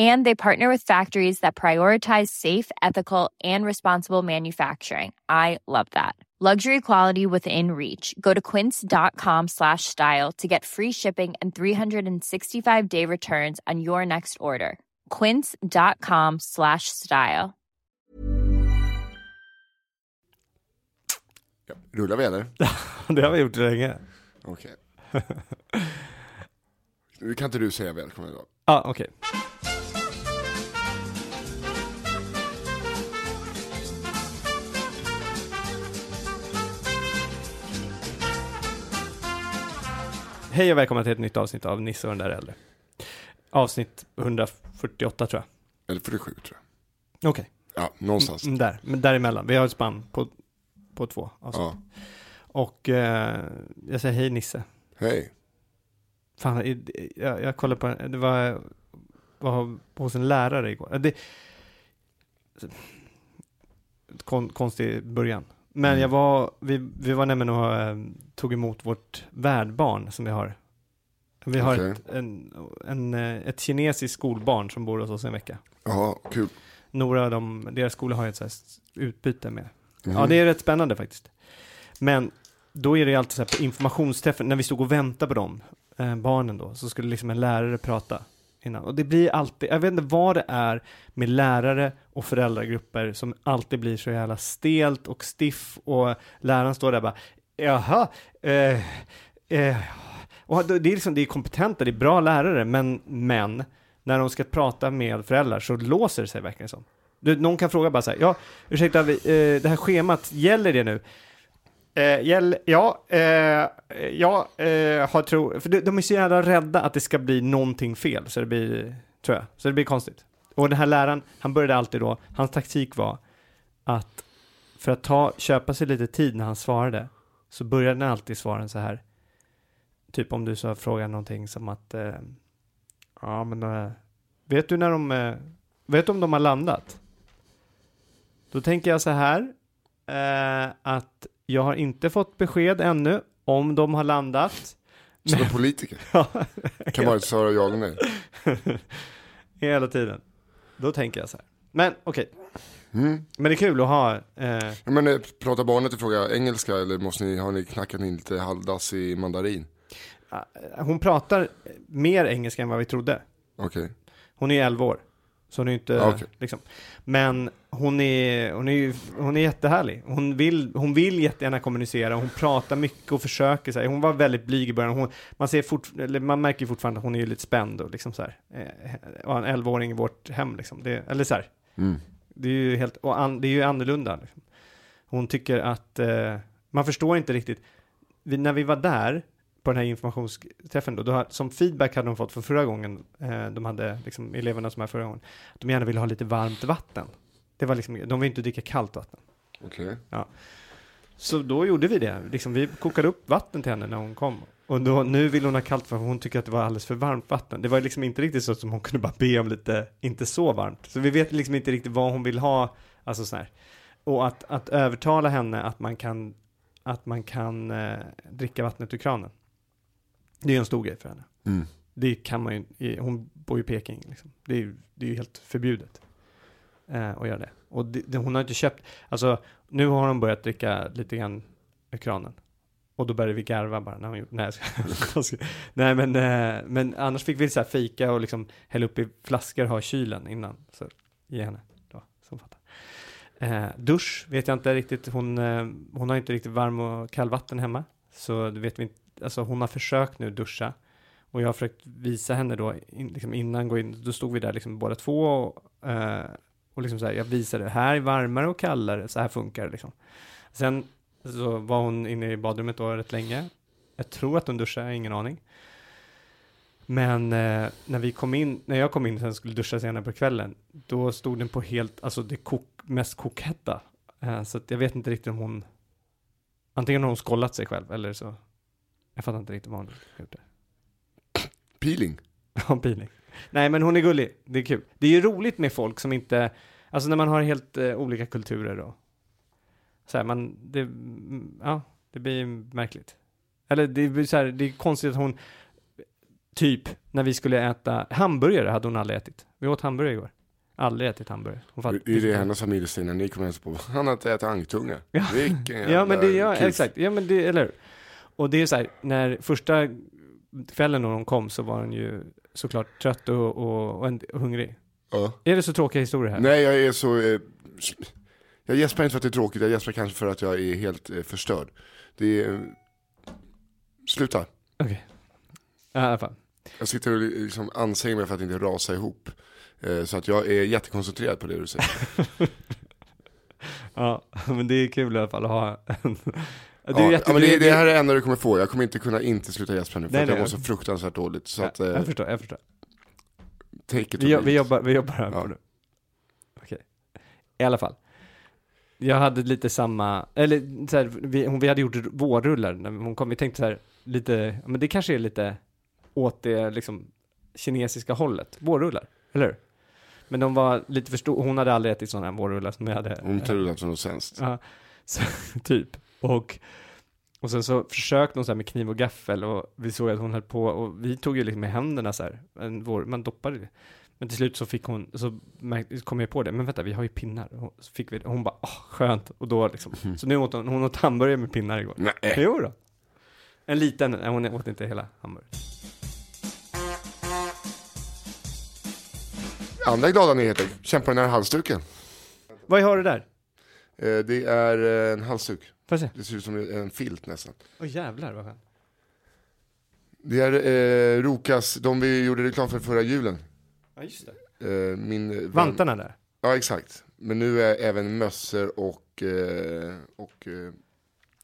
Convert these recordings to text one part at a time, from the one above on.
And they partner with factories that prioritize safe, ethical, and responsible manufacturing. I love that. Luxury quality within reach. Go to quince.com/style to get free shipping and 365-day returns on your next order. Quince.com/style. Ja, rullar vi eller? Det har vi gjort länge. Okej. Okay. Nu kan inte du säga välkommen idag. Ja, ah, okej. Okay. Hej och välkomna till ett nytt avsnitt av Nisse och den där äldre. Avsnitt 148 tror jag. Eller 47 tror jag. Okej. Okay. Ja, någonstans. Men däremellan. Vi har ett spann på två avsnitt. Ja. Och jag säger hej Nisse. Hej. Fan, jag kollade på... Det var hos en lärare igår. Det, konstig början. Men vi var nämligen och tog emot vårt värdbarn som vi har. Vi har okay. ett kinesiskt skolbarn som bor hos oss en vecka. Ja, kul. Några av deras skola har ju ett så här utbyte med. Mm. Ja, det är rätt spännande faktiskt. Men då är det ju alltid så här på informationsträffen, när vi stod och väntade på dem, barnen då, så skulle liksom en lärare prata innan. Och det blir alltid, jag vet inte vad det är med lärare och föräldragrupper som alltid blir så jävla stelt och stiff, och läraren står där bara, och det är liksom, det är kompetenta, det är bra lärare, men när de ska prata med föräldrar så låser det sig verkligen som. Någon kan fråga bara så här, ja, ursäkta, det här schemat, gäller det nu? Har tro, för de är så jävla rädda att det ska bli någonting fel, så det blir, tror jag, så det blir konstigt. Och den här läraren, han började alltid då, hans taktik var att för att köpa sig lite tid när han svarade, så började han alltid svaren så här, typ om du så frågar någonting som att vet du när de vet om de har landat? Då tänker jag så här, att jag har inte fått besked ännu om de har landat. Som en politiker. Ja. Kan vara ett svar och jag med. Hela tiden. Då tänker jag så här. Men okej. Okay. Mm. Men det är kul att ha... Men pratar barnet och frågar engelska, eller har ni knackat in lite halvdass i mandarin? Hon pratar mer engelska än vad vi trodde. Okej. Okay. Hon är 11 år. Så hon är inte okay. Liksom. Men hon är jättehärlig. Hon vill jättegärna kommunicera. Hon pratar mycket och försöker så här. Hon var väldigt blyg i början. Man märker fortfarande att hon är lite spänd och liksom så här. Och en 11-åring i vårt hem liksom. Det är ju helt det är ju annorlunda. Liksom. Hon tycker att man förstår inte riktigt. När vi var där på den här informationsträffen då som feedback hade de fått för förra gången, de hade liksom eleverna som här förra gången, att de gärna ville ha lite varmt vatten. Det var liksom, de vill inte dricka kallt vatten. Okej. Okay. Ja. Så då gjorde vi det. Liksom, vi kokade upp vatten till henne när hon kom. Och då, nu vill hon ha kallt för hon tycker att det var alldeles för varmt vatten. Det var liksom inte riktigt så som hon kunde bara be om lite, inte så varmt. Så vi vet liksom inte riktigt vad hon vill ha. Alltså så här. Och att övertala henne att man kan dricka vattnet ur kranen. Det är en stor grej för henne. Mm. Det kan man ju, hon bor ju i Peking. Liksom. Det är ju helt förbjudet att göra det. Och hon har inte köpt... Alltså, nu har hon börjat dricka lite grann ur kranen. Och då började vi garva bara. När hon gjorde, men annars fick vi så här fika och liksom hälla upp i flaskor och ha kylen innan. Så ge henne då, som fattar. Dusch vet jag inte riktigt. Hon har inte riktigt varm och kallvatten hemma. Så det vet vi inte. Alltså hon har försökt nu duscha. Och jag har försökt visa henne då liksom innan gå in. Då stod vi där liksom båda två och liksom så här, jag visade här är varmare och kallare. Så här funkar det liksom. Sen så var hon inne i badrummet då rätt länge. Jag tror att hon duschade, ingen aning. Men när jag kom in sen skulle duscha senare på kvällen. Då stod den på helt, alltså det mest kokhetta. Så att jag vet inte riktigt om hon, antingen har hon skollat sig själv eller så. Jag fattar inte riktigt vad hon gjort det. Peeling. Ja, peeling. Nej, men hon är gullig. Det är kul. Det är ju roligt med folk som inte... Alltså när man har helt olika kulturer då. Så här, man... Det, ja, det blir märkligt. Eller det blir så här, det är konstigt att hon... Typ, när vi skulle äta hamburgare hade hon aldrig ätit. Vi åt hamburgare igår. Aldrig ätit hamburgare. Det är det hennes familjestil när ni kommer ens på. Han har inte ätit anktunga. Ja. Vilken ja, men det ja, exakt. Ja, men det, eller hur? Och det är så här, när första... kvällen när hon kom så var hon ju såklart trött och hungrig. Ja. Är det så tråkiga historier här? Nej, jag är så... jag gäspar inte för att det är tråkigt. Jag gäspar kanske för att jag är helt förstörd. Det är... Sluta. Okej. Okay. I alla fall. Jag sitter och liksom anstränger mig för att inte rasa ihop. Så att jag är jättekoncentrerad på det du säger. Ja, men det är kul i alla fall att ha en... Ja, men det här är det enda du kommer få. Jag kommer inte kunna inte sluta gäspa nu. För nej, att jag mår så fruktansvärt dåligt så att, jag förstår. Vi jobbar här på det. Okej. I alla fall. Jag hade lite samma... Eller så här, vi hade gjort vårrullar när hon kom. Vi tänkte så här, lite... Men det kanske är lite åt det liksom, kinesiska hållet. Vårrullar, eller hur? Men de var lite för stor. Hon hade aldrig ätit sådana här vårrullar som jag hade. Hon tar rullat som något sämst. Ja, så, typ. Och sen så försökte hon så här med kniv och gaffel och vi såg att hon höll på och vi tog ju liksom med händerna så här, man doppade det. Men till slut så fick hon, så kom jag på det, men vänta, vi har ju pinnar. Så fick vi det. Hon bara, skönt. Och då liksom, så nu åt hon åt hamburgare med pinnar igår. Nej. Jo då. En liten, hon åt inte hela hamburgaren. Andra glada nyheter, känn på den här halsduken. Vad har du där? Det är en halsduk. Det ser ut som en filt nästan. Åh jävlar, vad fan. Det är Rokas, de vi gjorde reklam för förra julen. Ja, just det. Vantarna där. Ja, exakt. Men nu är även mössor och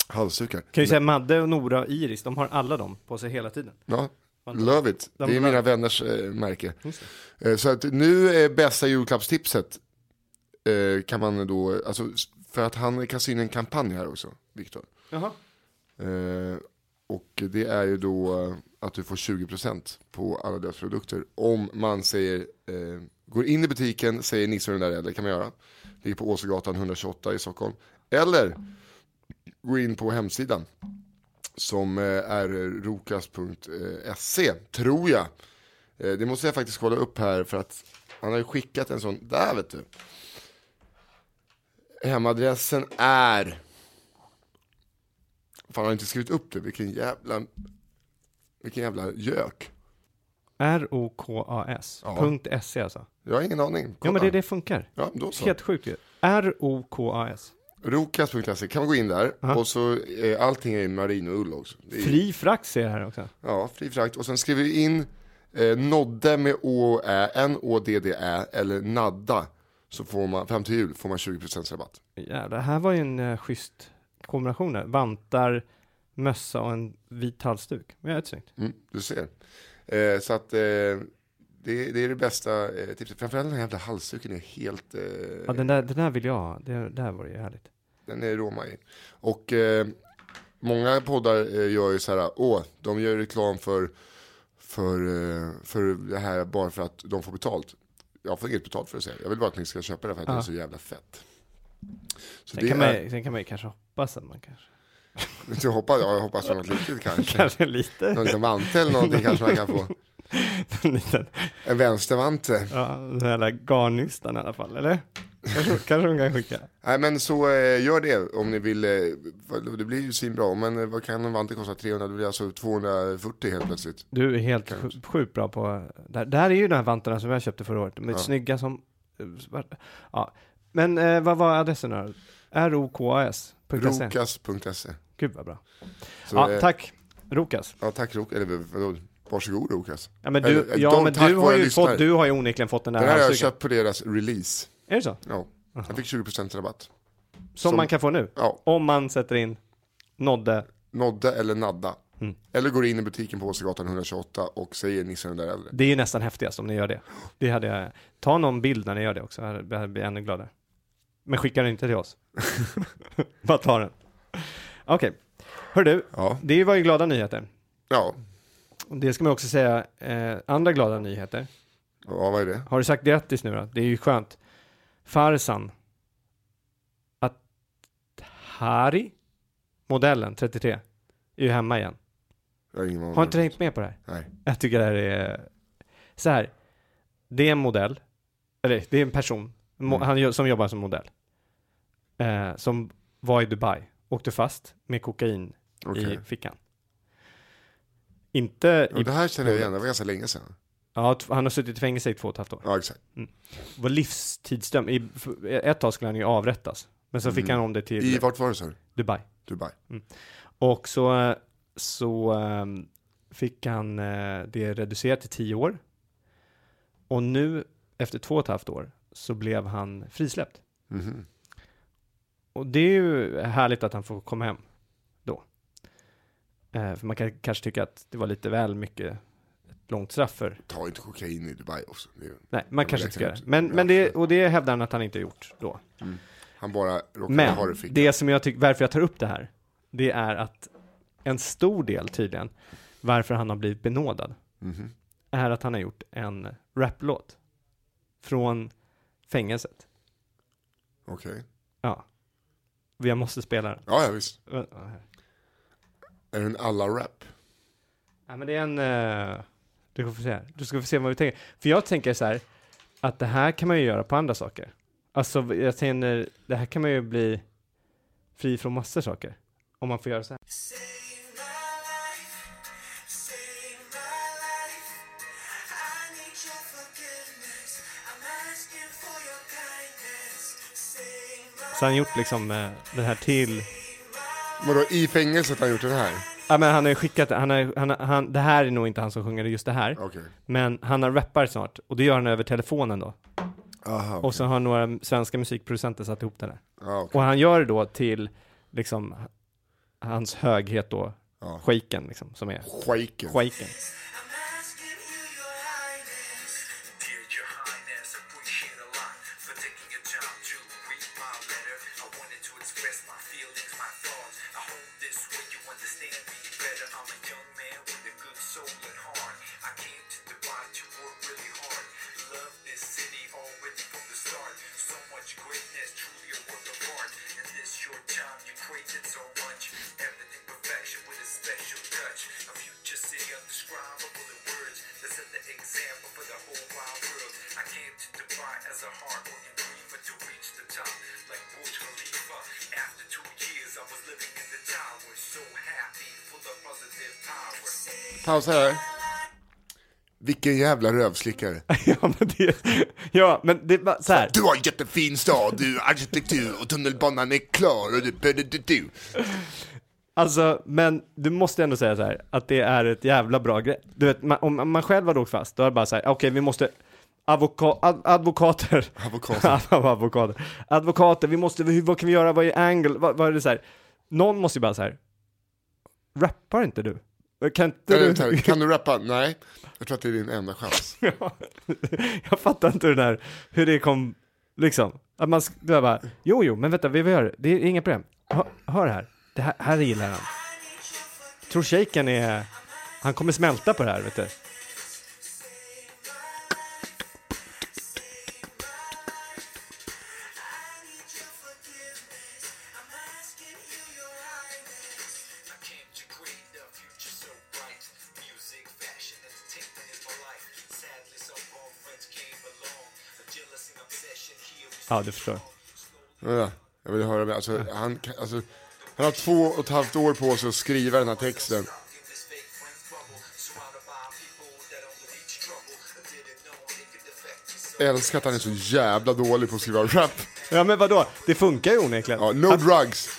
halsdukar. Kan ju säga Madde och Nora och Iris, de har alla dem på sig hela tiden. Ja, love it. Det är mina vänners märke. Så att nu är bästa julklappstipset kan man då... Alltså, för att han kastar in en kampanj här också, Viktor. Jaha. Och det är ju då att du får 20% på alla deras produkter. Om man säger, går in i butiken, säger Nisse och den där äldre, kan man göra. Ligger på Åsegatan 128 i Stockholm. Eller gå in på hemsidan som är rokas.se, tror jag. Det måste jag faktiskt kolla upp här för att han har ju skickat en sån där, vet du. Hemadressen är... Fan, har inte skrivit upp det. Vilken jävla gök. rokas.se alltså. Jag har ingen aning. Kolla. Ja, men det funkar. Ja, då så. Helt sjukt ju. rokas. Rokas.se. Kan man gå in där. Uh-huh. Och så allting är i marin och ull också. Fri frakt ser jag här också. Ja, fri frakt. Och sen skriver vi in nodde med å-ä, N-O-D-D-Ä eller nadda. Så får man, fram till jul får man 20% rabatt. Ja, det här var ju en schysst kombination där. Vantar, mössa och en vit halsduk. Det är ett snyggt. Mm, du ser. Så att det är det bästa tipset. Framförallt den här jävla halsduken är helt... Ja, den där vill jag ha. Det här var det ju härligt. Den är roma i. Och många poddar gör ju så här... de gör reklam för det här bara för att de får betalt. Jag får inget betalt för att säga. Jag vill bara att ni ska köpa det för att det är så jävla fett. Så det kan man ju kanske hoppas att man kanske... Jag hoppas på något litet kanske. Kanske lite. Någon liten vante eller någonting kanske man kan få. En vänstervante. Ja, den här garnistan i alla fall, eller? Kanske de kan skicka. Nej, men så gör det om ni vill. Det blir ju svinbra. Men vad kan en vante kosta? 300? Det blir alltså 240 helt plötsligt. Du är helt sjukt bra på... Det här är ju de här vantarna som jag köpte förra året. De är snygga som... Ja. Men vad var adressen här? rokas.se. Rokas.se. Gud vad bra. Så, tack Rokas. Ja, tack Rokas. Eller vadå? Varsågod, Rokas. Ja, men du, du har ju onekligen fått den där. Den här har jag köpt på deras release. Är det så? Ja. Aha. Jag fick 20% rabatt. Som man kan få nu? Ja. Om man sätter in Nodde eller Nadda. Mm. Eller går in i butiken på Åsegatan 128 och säger Nissen där äldre. Det är ju nästan häftigast om ni gör det. Det hade jag... Ta någon bild när ni gör det också. Jag blir ännu gladare. Men skicka den inte till oss. Bara ta den. Okej. Hör du, Det var ju glada nyheter. Ja. Det ska man också säga. Andra glada nyheter. Ja, vad är det? Har du sagt grattis nu då? Det är ju skönt. Farsan. Att Harry Modellen 33 är ju hemma igen. Har inte hängt med på det här? Nej. Jag tycker det här är... Så här. Det är en modell. Eller det är en person. Han som jobbar som modell. Som var i Dubai. Åkte fast med kokain i fickan. Inte... Ja, det här känner jag igen. Det var ganska länge sedan. Ja, han har suttit i fängelse i 2,5 år. Ja, exakt. Mm. Var livstidsdömd. Ett tag skulle han ju avrättas. Men så fick han om det till... I vart var det så? Dubai. Mm. Och så fick han det reducerat till 10 år. Och nu, efter 2,5 år, så blev han frisläppt. Mm-hmm. Och det är ju härligt att han får komma hem då. För man kan kanske tycka att det var lite väl mycket långt straff för. Ta inte kokain i Dubai också. Nej, man kanske inte ska det. Men det, och det hävdar han att han inte gjort då. Mm. Han bara råkade ha det i fickan. Det som jag tycker, varför jag tar upp det här, det är att en stor del tydligen varför han har blivit benådad är att han har gjort en raplåt från fängelset. Okej. Okay. Ja. Jag måste spela den. Ja, visst. Är det en alla-rap? Ja, men det är en... Du ska få se vad vi tänker. För jag tänker så här, att det här kan man ju göra på andra saker. Alltså, jag tänker, det här kan man ju bli fri från massor saker. Om man får göra så här. Så han gjort liksom det här till... Vadå, i fängelset har han gjort det här? Ja, men han har ju skickat... Han, det här är nog inte han som sjunger just det här. Okay. Men han har rappar snart. Och det gör han över telefonen då. Aha, okay. Och så har några svenska musikproducenter satt ihop det där. Ah, okay. Och han gör det då till liksom hans höghet då. Shaken liksom, som är... Shaken. Pausa här. Vilken jävla rövslickare. Men det så här. Du har en jättefin stad, du arkitektur och tunnelbanan är klar och du. Alltså, men du måste ändå säga så här att det är ett jävla bra grej. Du vet, om man själv hade åkt fast, då är det bara så här, okej, vi måste advokater, vi måste, vad kan vi göra, vad är angle, vad är det så här? Någon måste ju bara så här, rappar inte du? Kan du rappa? Nej, jag tror att det är din enda chans. Jag fattar inte hur det kom liksom. Att man bara, jo, men vänta, vi gör det. Det är inga problem. Hör här. Det här gillar han. Jag tror shaken är... Han kommer smälta på det här, vet du. Ja, du förstår. Ja, jag vill höra. Han har 2,5 år på sig att skriva den här texten. Jag älskar att han är så jävla dålig på att skriva rap. Ja, men vadå? Det funkar ju onekligen. Ja, no drugs.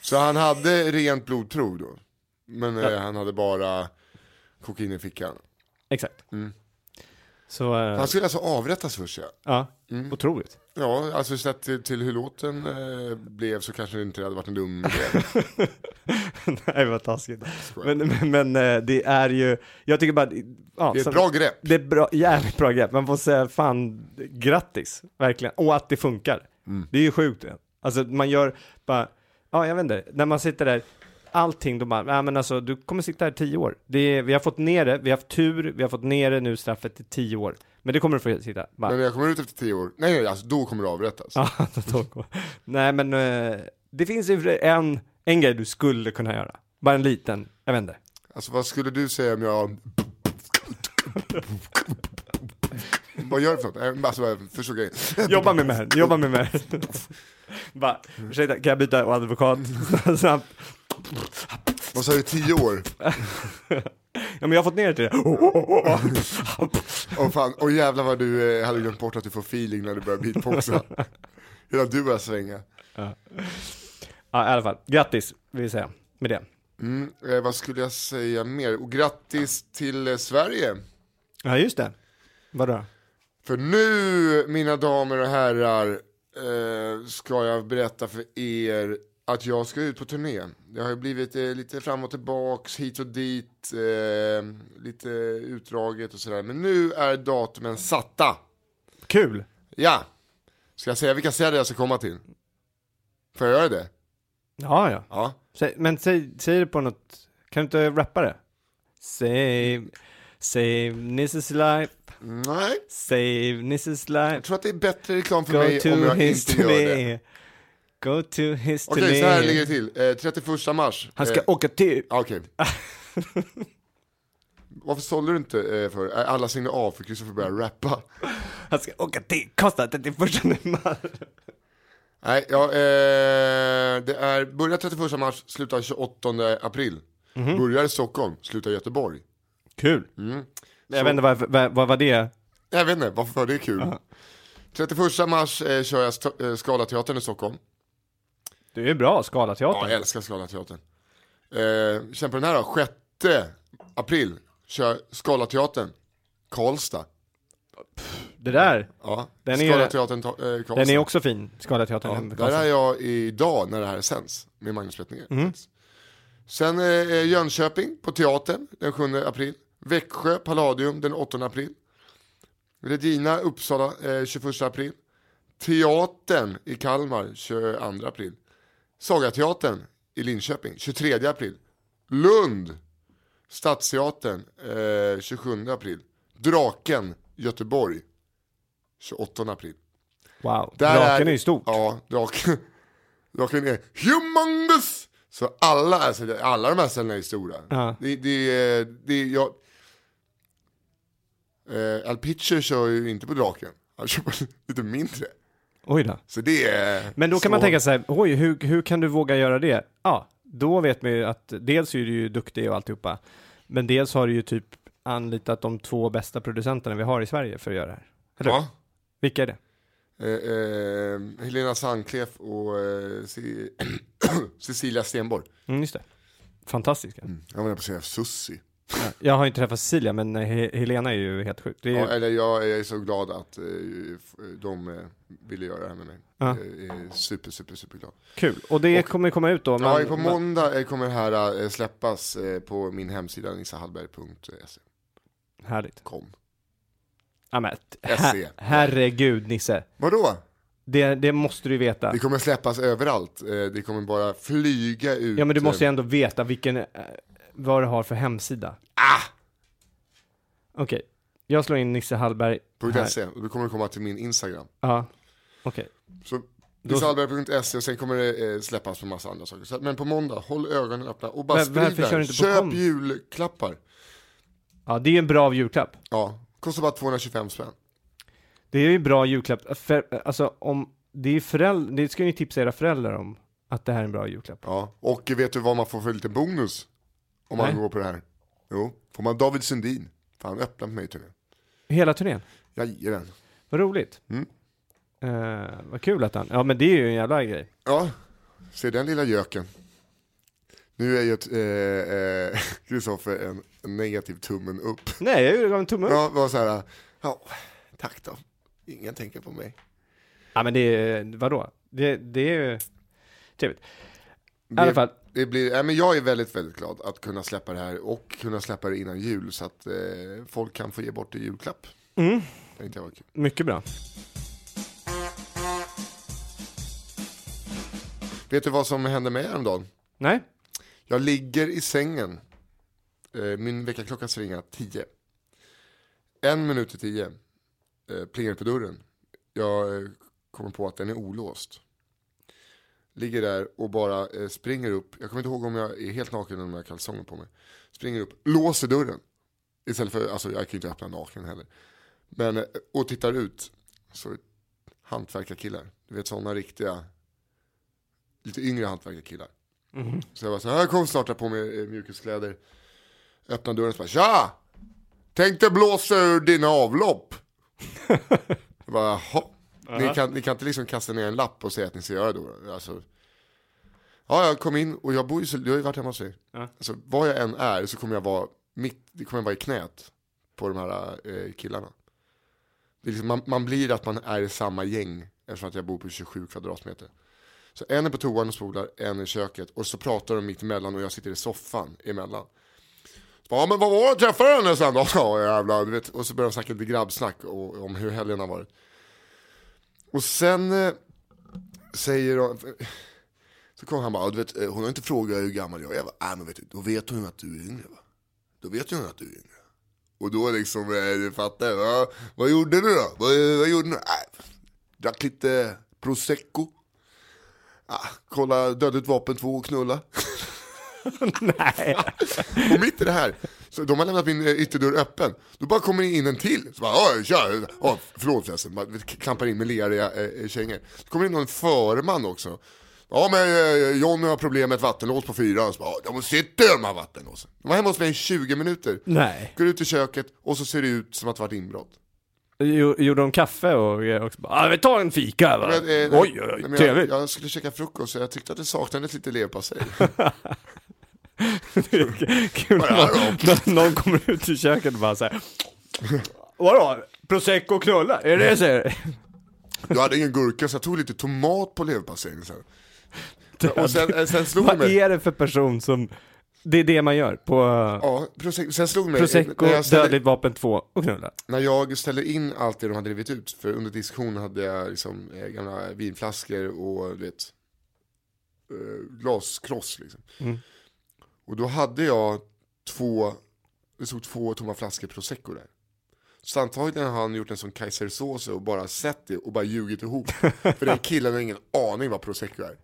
Så han hade rent blodprov då. Men ja, han hade bara kokain i fickan. Exakt. Mm. Så, han skulle alltså avrättas först, ja. Ja, otroligt. Ja, alltså sett till hur låten blev så kanske det inte hade varit en dum grej. Nej, vad taskigt. Men det är ju, jag tycker bara... Ja, det är ett bra grepp. Det är bra, jävligt bra grepp. Man får säga fan, grattis, verkligen. Och att det funkar. Mm. Det är ju sjukt. Alltså man gör bara, ja jag vet inte, när man sitter där... Allting de bara, men alltså du kommer sitta här 10 år. Vi har fått ner det, vi har haft tur, vi har fått ner det nu straffet till 10 år. Men det kommer du få sitta. Bara. Men jag kommer ut efter 10 år. Nej, alltså då kommer du avrättas. Nej, men det finns ju en grej du skulle kunna göra. Bara en liten, jag vet inte. Alltså vad skulle du säga om jag... Vad gör du för något? Alltså, förstår grejen. Jobba med mig. Bara, ursäkta, kan jag byta advokat? Vad sa du, 10 år? Ja, men jag har fått ner till det. Fan, och jävlar vad du hade glömt bort att du får feeling när du börjar beatboxa. Hur du börjar svänga. Ja, i alla fall. Grattis, vill jag säga, med det. Vad skulle jag säga mer? Och grattis till Sverige. Ja, just det. Vadå? För nu, mina damer och herrar, ska jag berätta för er att jag ska ut på turné. Det har ju blivit lite fram och tillbaks, hit och dit, lite utdraget och sådär. Men nu är datumen satta. Kul! Ja. Ska jag säga vilka städer jag ska komma till? Får jag göra det? Ja. Säg det på något... Kan du inte rappa det? Save Nisses life. Nej. Save Nisses life. Jag tror att det är bättre reklam för mig om jag inte gör det. Go to his today. Okej, så här ligger det till. 31 mars. Han ska åka till... Okej. Varför sålde du inte för... Alla signar av för Christopher börjar rappa. Han ska åka till Karlstad 31 mars. Nej, ja. Det är... Börjar 31 mars, slutar 28 april. Mm-hmm. Börjar i Stockholm, slutar i Göteborg. Kul. Mm. Jag vet inte vad var det? Jag vet inte, varför det är kul. Uh-huh. 31 mars kör jag Skala-teatern i Stockholm. Det är bra, Skala-teatern. Ja, jag älskar Skala-teatern. Sen på den här då, 6 april kör Skala-teatern Karlstad. Det där? Ja, den Skala-teatern Karlstad. Den är också fin, Skala-teatern. Ja, där är jag idag när det här sänds med Magnus Petner. Mm. Sen Jönköping på teatern den 7 april. Växjö, Palladium den 8 april. Regina, Uppsala 21 april. Teatern i Kalmar 22 april. Saga Teatern i Linköping 23 april. Lund, Stadsteatern 27 april. Draken, Göteborg 28 april. Wow, där Draken är ju stort. Ja, Draken är humongous! Så alla de här ställena är stora. Uh-huh. Al Pitcher kör ju inte på Draken. Han kör lite mindre. Oj då. Så det är... Men då kan man tänka så här, oj, hur kan du våga göra det? Ja, då vet man ju att dels är du ju duktig och alltihopa. Men dels har du ju typ anlitat de 2 bästa producenterna vi har i Sverige för att göra det här. Eller? Ja. Vilka är det? Helena Sandklef och Cecilia Stenborg. Just det. Fantastiska. Jag var på att säga Sussi. Jag har inte träffat Cecilia, men Helena är ju helt sjuk. Det är... Ja, eller jag är så glad att de ville göra det här med mig. Jag är super, super, super glad. Kul. Och det kommer komma ut då? Ja, på måndag kommer det här släppas på min hemsida nissahallberg.se. Härligt. Kom. Ja, men, herregud, Nisse. Vadå? Det måste du veta. Det kommer släppas överallt. Det kommer bara flyga ut. Ja, men du måste ju ändå veta vad du har för hemsida. Okej. Jag slår in Nisse Hallberg.se och då kommer det komma till min Instagram. Ja, okej. Så nissehallberg.se och sen kommer det släppas på massa andra saker. Så, men på måndag, håll ögonen öppna och bara sprid. Köp julklappar. Ja, det är en bra julklapp. Ja. Kostar bara 225 spänn. Det är ju bra julklapp. Alltså, om det är det ska ni tipsa era föräldrar om att det här är en bra julklapp. Ja, och vet du vad man får för lite bonus om man går på det här? Jo, får man David Sundin. Fan, öppna på mig i turnén. Hela turnén? Jag ger den. Vad roligt. Mm. Vad kul att han... Ja, men det är ju en jävla grej. Ja, se den lilla göken. Nu är ju Kristoffer en negativ tummen upp. Nej, jag gjorde en tumme upp. Ja, var så här, ja, tack då. Ingen tänker på mig. Ja, men det är... Vadå? Det är ju trevligt. I alla fall. Det blir, ja, men jag är väldigt, väldigt glad att kunna släppa det här och kunna släppa det innan jul så att folk kan få ge bort det julklapp. Mm. Det inte var kul. Mycket bra. Vet du vad som hände med häromdagen? Nej. Jag ligger i sängen. Min väckarklocka ringer 10. 10:01 plingar på dörren. Jag kommer på att den är olåst. Ligger där och bara springer upp. Jag kommer inte ihåg om jag är helt naken eller om jag har kalsonger på mig. Springer upp, låser dörren. Istället för, alltså jag kan inte öppna naken heller. Men, och tittar ut. Så hantverkarkillar. Du vet sådana riktiga, lite yngre hantverkarkillar. Mm. Så jag var så här, kom starta på med mjukiskläder. Öppna dörren och bara, tja! Tänkte blåsa ur dina avlopp. Jag bara, hopp. Uh-huh. Ni kan inte liksom kasta ner en lapp och säga att ni ska göra det då. Alltså, ja, jag kom in och jag bor ju så, jag har ju varit hemma hos dig. Uh-huh. Alltså, vad jag än är så kommer jag vara i knät på de här killarna. Det är liksom, man blir att man är i samma gäng eftersom att jag bor på 27 kvadratmeter. Så en är på toan och spolar, en är i köket och så pratar de mitt emellan och jag sitter i soffan emellan. Ja, men vad var det? Träffade jag henne sen då? Ja, jävlar, du vet. Och så börjar de snacka lite grabbsnack och om hur helgen har varit. Och sen säger hon, så kom han bara, du vet, hon har inte frågat hur gammal jag är. Jag bara, men vet du, då vet hon att du är yngre, va? Då vet hon att du är yngre. Och då liksom, du fattar, va? Vad gjorde du då? Vad gjorde du? Drack lite prosecco. Kolla Dödligt vapen 2 och knulla. Nej. Och mitt i det här, så de har lämnat min ytterdörr öppen. Då bara kommer in en till. Så bara, förlåt förresten. Man klampar in med leriga kängor. Så kommer in någon förman också. Ja, men Johnny har problem med ett vattenlås på 4. Så bara, de sitter de här vattenlåsen. De var hemma hos mig i 20 minuter. Nej. Går ut i köket och så ser det ut som att det varit inbrott. Gjorde de kaffe och så bara, vi tar en fika. Men, oj, trevligt. Jag skulle käka frukost så jag tyckte att det saknades lite leverpastej. Kul när någon kommer ut i köket och bara såhär, vadå? Prosecco och knulla, är det säger? Jag hade ingen gurka så jag tog lite tomat på leverpastejen. Sen slog vad mig. Är det för person som... Det är det man gör på... Ja, sen slog mig... Prosecco, Dödligt vapen 2 och knulla. När jag ställde in allt det de hade drivit ut, för under diskussion hade jag liksom gamla vinflaskor och, du vet, glaskross liksom. Mm. Och då hade jag två tomma flaskor prosecco där. Så antagligen har han gjort en sån kajsersås och bara sett det och bara ljugit ihop. För den killen har ingen aning vad prosecco är.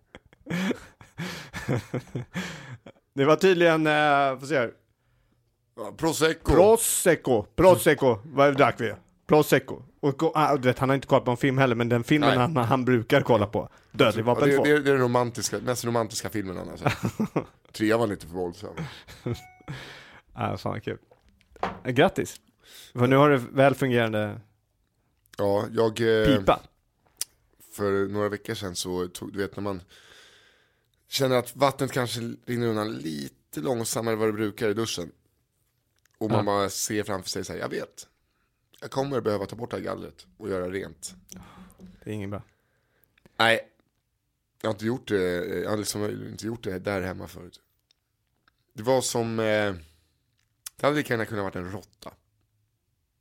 Det var tydligen, får se här. Prosecco. Vad drack vi? Prosecco. Och du vet, han har inte kollat på en film heller, men den filmen han brukar kolla på. Dödlig vapen 2. Det är den mest romantiska filmen annars. 3 var lite för våldsam. Ja, fan kul. Grattis. För nu har du väl fungerande. Ja, jag pipa. För några veckor sedan så tog, du vet när man känner att vattnet kanske rinner undan lite långsammare än vad det brukar i duschen. Och man bara ser framför sig så här, jag vet. Jag kommer behöva ta bort det här gallret och göra rent. Det är ingen bra. Nej. Jag har inte gjort det. Jag har liksom inte gjort det där hemma förut. Det var som... Det hade lika gärna kunnat varit en råtta.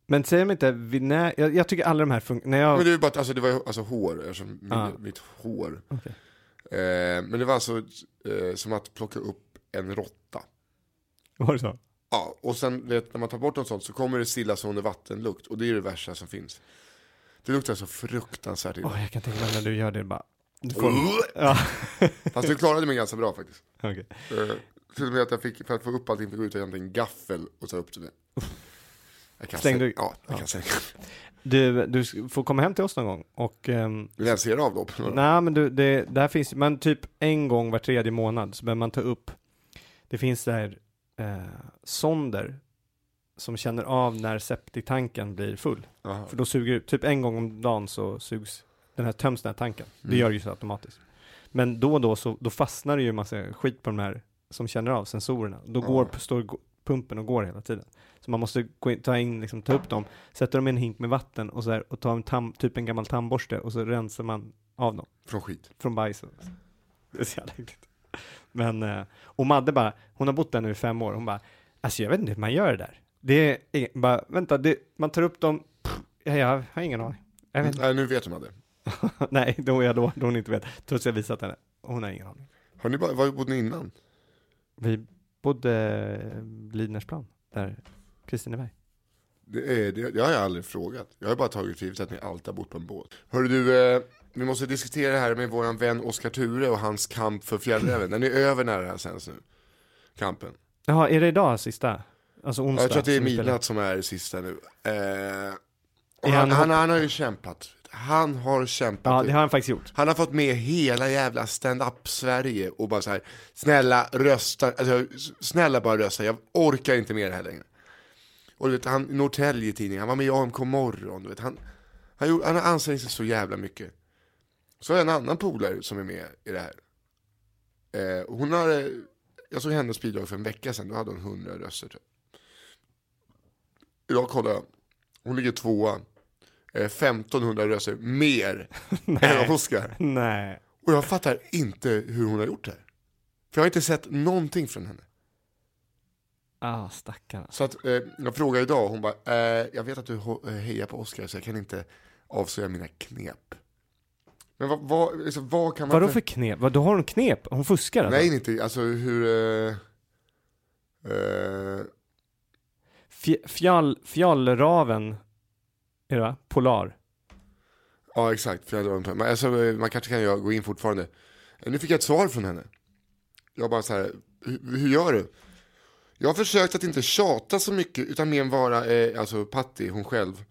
Men säger mig inte... Jag tycker alla de här funkar... Jag... Men det var bara alltså, det var alltså hår. Alltså, mitt hår... Okay. Men det var alltså som att plocka upp en råtta. Var det så? Ja, och sen vet, när man tar bort något sånt så kommer det stilla så under vattenlukt. Och det är det värsta som finns. Det luktar så fruktansvärt illa. Jag kan tänka mig när du gör det bara... Du får... ja. Fast du klarade mig ganska bra faktiskt. Okej. Okay. Till och med att jag fick, för att få upp allting, fick gå ut och hämta en gaffel och ta upp till det. Du får komma hem till oss någon gång och länsera avlopp. Nej, men där finns man typ en gång var 3:e månad så behöver man ta upp. Det finns där sonder som känner av när septiktanken blir full. Aha. För då suger ut typ en gång om dagen så sugs den här töms den här tanken. Det gör ju så automatiskt. Men då fastnar det ju en massa skit på de här som känner av sensorerna. Då står pumpen och går hela tiden. Så man måste ta upp dem, sätta dem i en hink med vatten och så här, och ta en gammal tandborste och så rensar man av dem. Från skit. Från bajs. Det är så jävla äckligt. Men, och Madde bara, hon har bott där nu i 5 år. Hon bara, alltså jag vet inte hur man gör det där. Det är bara, vänta, man tar upp dem. Pff, jag har ingen aning. Nej, nu vet hon Madde. Nej, då hon inte vet. Trots jag visat henne. Hon har ingen aning. Har ni bara, var bodde ni innan? Vi bodde Lidnersplan, där Kristineberg. Det har jag aldrig frågat. Jag har bara tagit för givet att ni alltid har bott på en båt. Hörru du, vi måste diskutera det här med våran vän Oskar Ture och hans kamp för fjällräven. Den är över när det här sänds nu. Kampen. Jaha, är det idag sista? Alltså onsdag? Jag tror att det är midnatt som är sista nu. Han har ju kämpat. Han har kämpat. Ja, det har han faktiskt gjort. Han har fått med hela jävla stand-up Sverige och bara så här, snälla rösta. Alltså, snälla bara rösta. Jag orkar inte mer det här längre. Och du vet, han Norrtälje-tidningen. Han var med i AMK morgon. Du vet, han har ansträngt sig så jävla mycket. Så är en annan polare som är med i det här. Hon har... Jag såg hennes bidrag för en vecka sedan. Då hade hon 100 röster. Typ. Idag kollar jag. Hon ligger 2:a. 1500 röster mer än Oscar. Nej. Och jag fattar inte hur hon har gjort det här. För jag har inte sett någonting från henne. Ah, stackarna. Så att jag frågade idag. Hon bara, jag vet att du hejar på Oscar. Så jag kan inte avslöja mina knep. Men vad kan man... Vadå för knep? Vadå har hon knep? Hon fuskar? Alltså? Nej, inte. Alltså hur... Fjällraven... Är det va? Polar. Ja, exakt. Fjällraven. Men alltså, man kanske kan gå in fortfarande. Nu fick jag ett svar från henne. Jag bara så här... Hur gör du? Jag har försökt att inte tjata så mycket utan mer vara... Alltså Patti, hon själv...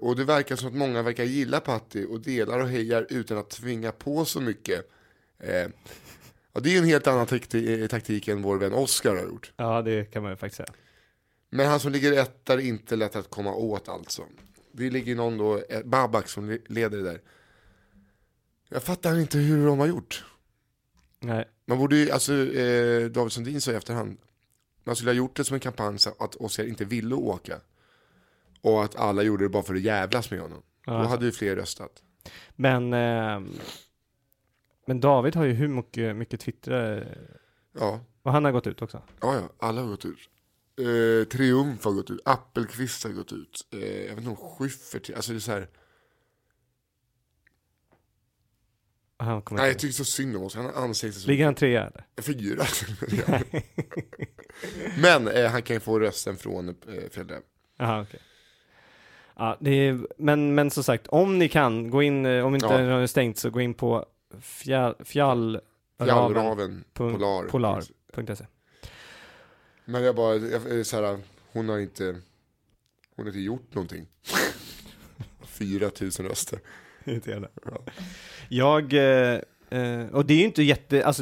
Och det verkar som att många verkar gilla Patti och delar och hejar utan att tvinga på så mycket. Ja, det är ju en helt annan taktik än vår vän Oscar har gjort. Ja, det kan man ju faktiskt säga. Men han som ligger etta är inte lätt att komma åt alltså. Det ligger någon då, Babak, som leder det där. Jag fattar inte hur de har gjort. Nej. Man borde ju, alltså David Sundin sa i efterhand, man skulle ha gjort det som en kampanj så att Oscar inte ville åka. Och att alla gjorde det bara för att jävlas med honom. Ja, då hade ju fler röstat. Men David har ju hur mycket Twitter... Ja. Och han har gått ut också. Ja, alla har gått ut. Triumf har gått ut. Appelqvist har gått ut. Jag vet inte om Schyffer till... Alltså det är så här... Han kommer... Nej, jag tycker så synd om oss. Han har ansiktet så... Ligger han 3 eller? 4. Men han kan ju få rösten från Fredrik. Aha, okej. Ja, det är, men som sagt, om ni kan gå in, om inte den är stängt, så gå in på fjällraven.polar.se. Men jag bara så här, hon har inte gjort någonting. 4000 röster. Inte heller. Ja. Och det är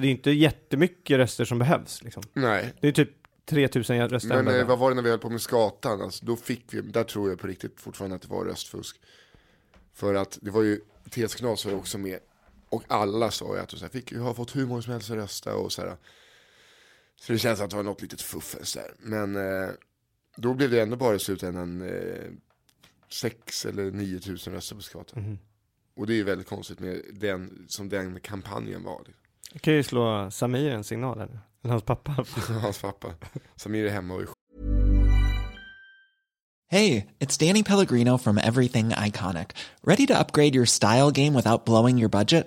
ju inte jättemycket röster som behövs liksom. Nej. Det är typ 3000 röster. Men vad var det när vi höll på med skatan? Alltså, då fick vi, där tror jag på riktigt fortfarande att det var röstfusk. För att det var ju, T.S. Knas var också med. Och alla sa ju att du fick, jag har fått hur många som helst att rösta. Och så här. Så det känns att det var något litet fuffens där. Men då blev det ändå bara i slutändan 6 eller 9000 röster på skatan. Mm. Och det är ju väldigt konstigt med den, som den kampanjen var. Jag kan ju slå Samir en signal här. Hans pappa. Samir är hemma och... Hey, it's Danny Pellegrino from Everything Iconic. Ready to upgrade your style game without blowing your budget?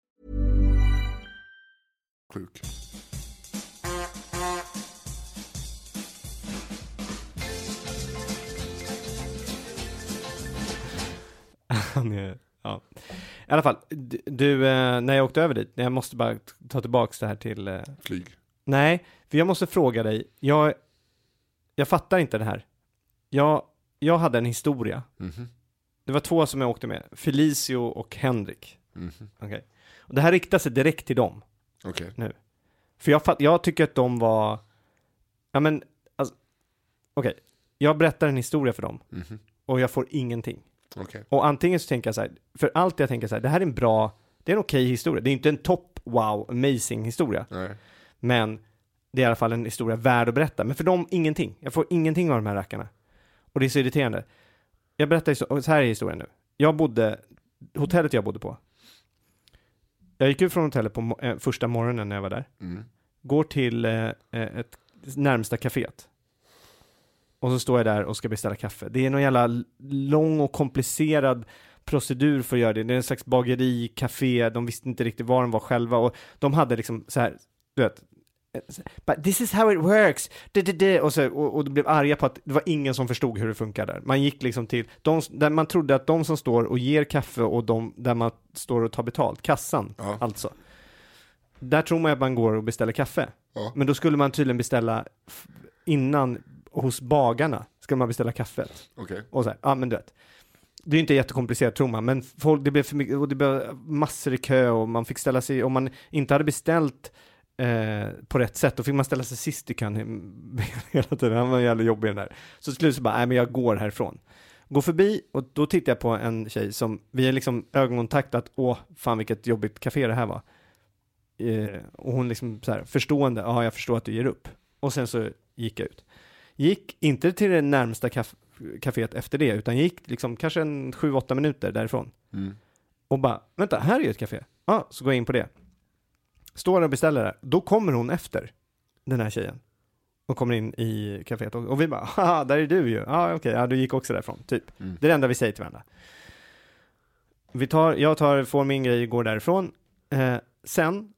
Sjuk. Ja. I alla fall, du, när jag åkte över dit, jag måste bara ta tillbaka det här till... Flyg. Nej, för jag måste fråga dig. Jag fattar inte det här. Jag hade en historia. Mm-hmm. Det var två som jag åkte med. Felicio och Henrik. Mm-hmm. Okay. Och det här riktar sig direkt till dem. Okay. Nu. För jag tycker att de var... Ja, men... Alltså, okej. Okay. Jag berättar en historia för dem. Mm-hmm. Och jag får ingenting. Okay. Och antingen så tänker jag så här... För allt jag tänker så här... Det här är en bra... Det är en okej historia. Det är inte en topp, wow, amazing historia. Nej. Men det är i alla fall en historia värd att berätta. Men för dem, ingenting. Jag får ingenting av de här rackarna. Och det är så irriterande. Jag berättar så här är historien nu. Hotellet jag bodde på. Jag gick ut från hotellet på första morgonen när jag var där. Mm. Går till ett närmsta kaféet. Och så står jag där och ska beställa kaffe. Det är någon jävla lång och komplicerad procedur för att göra det. Det är en slags bageri, kafé. De visste inte riktigt var de var själva. Och de hade liksom så här... Du vet, but this is how it works. Och det blev arga på att det var ingen som förstod hur det funkar där. Man gick liksom till där man trodde att de som står och ger kaffe och de där man står och tar betalt, kassan, ja. Alltså. Där tror man att man går och beställer kaffe. Ja. Men då skulle man tydligen beställa innan hos bagarna skulle man beställa kaffet. Okay. Och så här, ja men du vet. Det är inte jättekomplicerat tror man, men folk, det blev för mycket och det blev massor i kö och man fick ställa sig om man inte hade beställt på rätt sätt. Då fick man ställa sig sist i kön hela tiden. Han var jävla jobbig den där. Så till slut bara, nej men jag går härifrån. Går förbi och då tittar jag på en tjej som vi är liksom ögonkontaktat. Åh fan vilket jobbigt café det här var. Och hon liksom så här, förstående. Ja jag förstår att du ger upp. Och sen så gick jag ut. Gick inte till det närmsta kaféet efter det. Utan gick liksom kanske 7-8 minuter därifrån. Mm. Och bara, vänta här är ju ett café. Ja så går jag in på det. Står och beställer där. Då kommer hon efter den här tjejen. Och kommer in i kaféet. Och vi bara, haha, där är du ju. Ah, okay. Ja, du gick också därifrån, typ. Mm. Det är det enda vi säger till varandra. Jag får min grej och går därifrån. Sen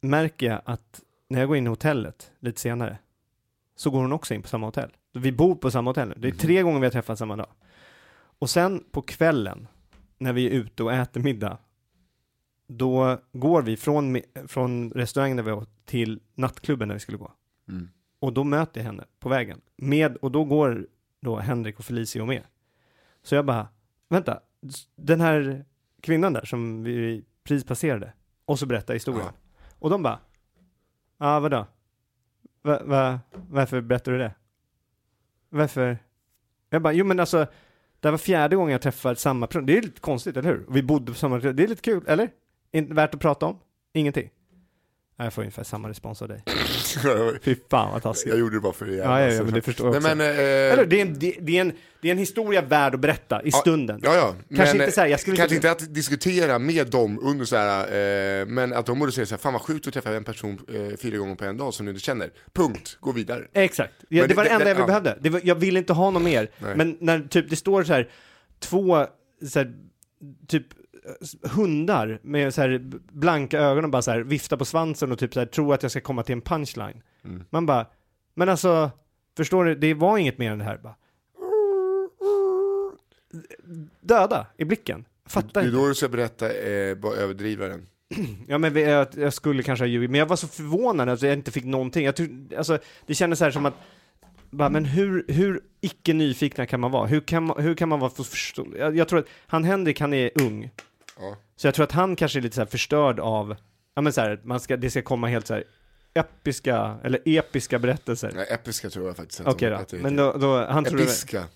märker jag att när jag går in i hotellet lite senare så går hon också in på samma hotell. Vi bor på samma hotell nu. Det är 3 gånger vi har träffat samma dag. Och sen på kvällen när vi är ute och äter middag då går vi från restaurangen där vi var till nattklubben där vi skulle gå. Mm. Och då möter jag henne på vägen. Och då går då Henrik och Felicia med. Så jag bara, vänta, den här kvinnan där som vi precis passerade. Och så berättar historien. Ja. Och de bara, ja vadå? Varför berättar du det? Varför? Jag bara, jo men alltså, det var 4:e gången jag träffade samma person. Det är lite konstigt, eller hur? Vi bodde på samma... Det är lite kul, eller? Inte värt att prata om? Ingenting. Jag får ungefär samma respons av dig. Fy fan vad taskigt. Jag gjorde det bara för jävla. Ja, men det förstår jag. Nej, men, eller, det är en historia värd att berätta i stunden. Ja. Kanske men, inte så här, kanske inte att diskutera med dem under så här, men att de borde säga så här, fan vad sjukt att träffa en person 4 gånger på en dag som du inte känner. Punkt. Gå vidare. Exakt. Ja, det var det enda jag behövde. Jag ville inte ha något mer. Nej. Men när typ det står så här 2 så här, typ hundar med så här blanka ögon och bara så här vifta på svansen och typ så här tror att jag ska komma till en punchline. Mm. Man bara, men alltså förstår du, det var inget mer än det här bara. Döda i blicken. Fattar du då du ska berätta överdrivaren. Ja, men jag skulle kanske ha ljugit, men jag var så förvånad att jag inte fick någonting. Det kändes så här som att bara, men hur icke nyfikna kan man vara? Hur kan man vara förstå? Jag tror att han är ung. Ja. Så jag tror att han kanske är lite så här förstörd av, ja men så här, det ska komma helt så här episka berättelser. Nej, episka tror jag faktiskt inte. Okej då. Men då han tror episka.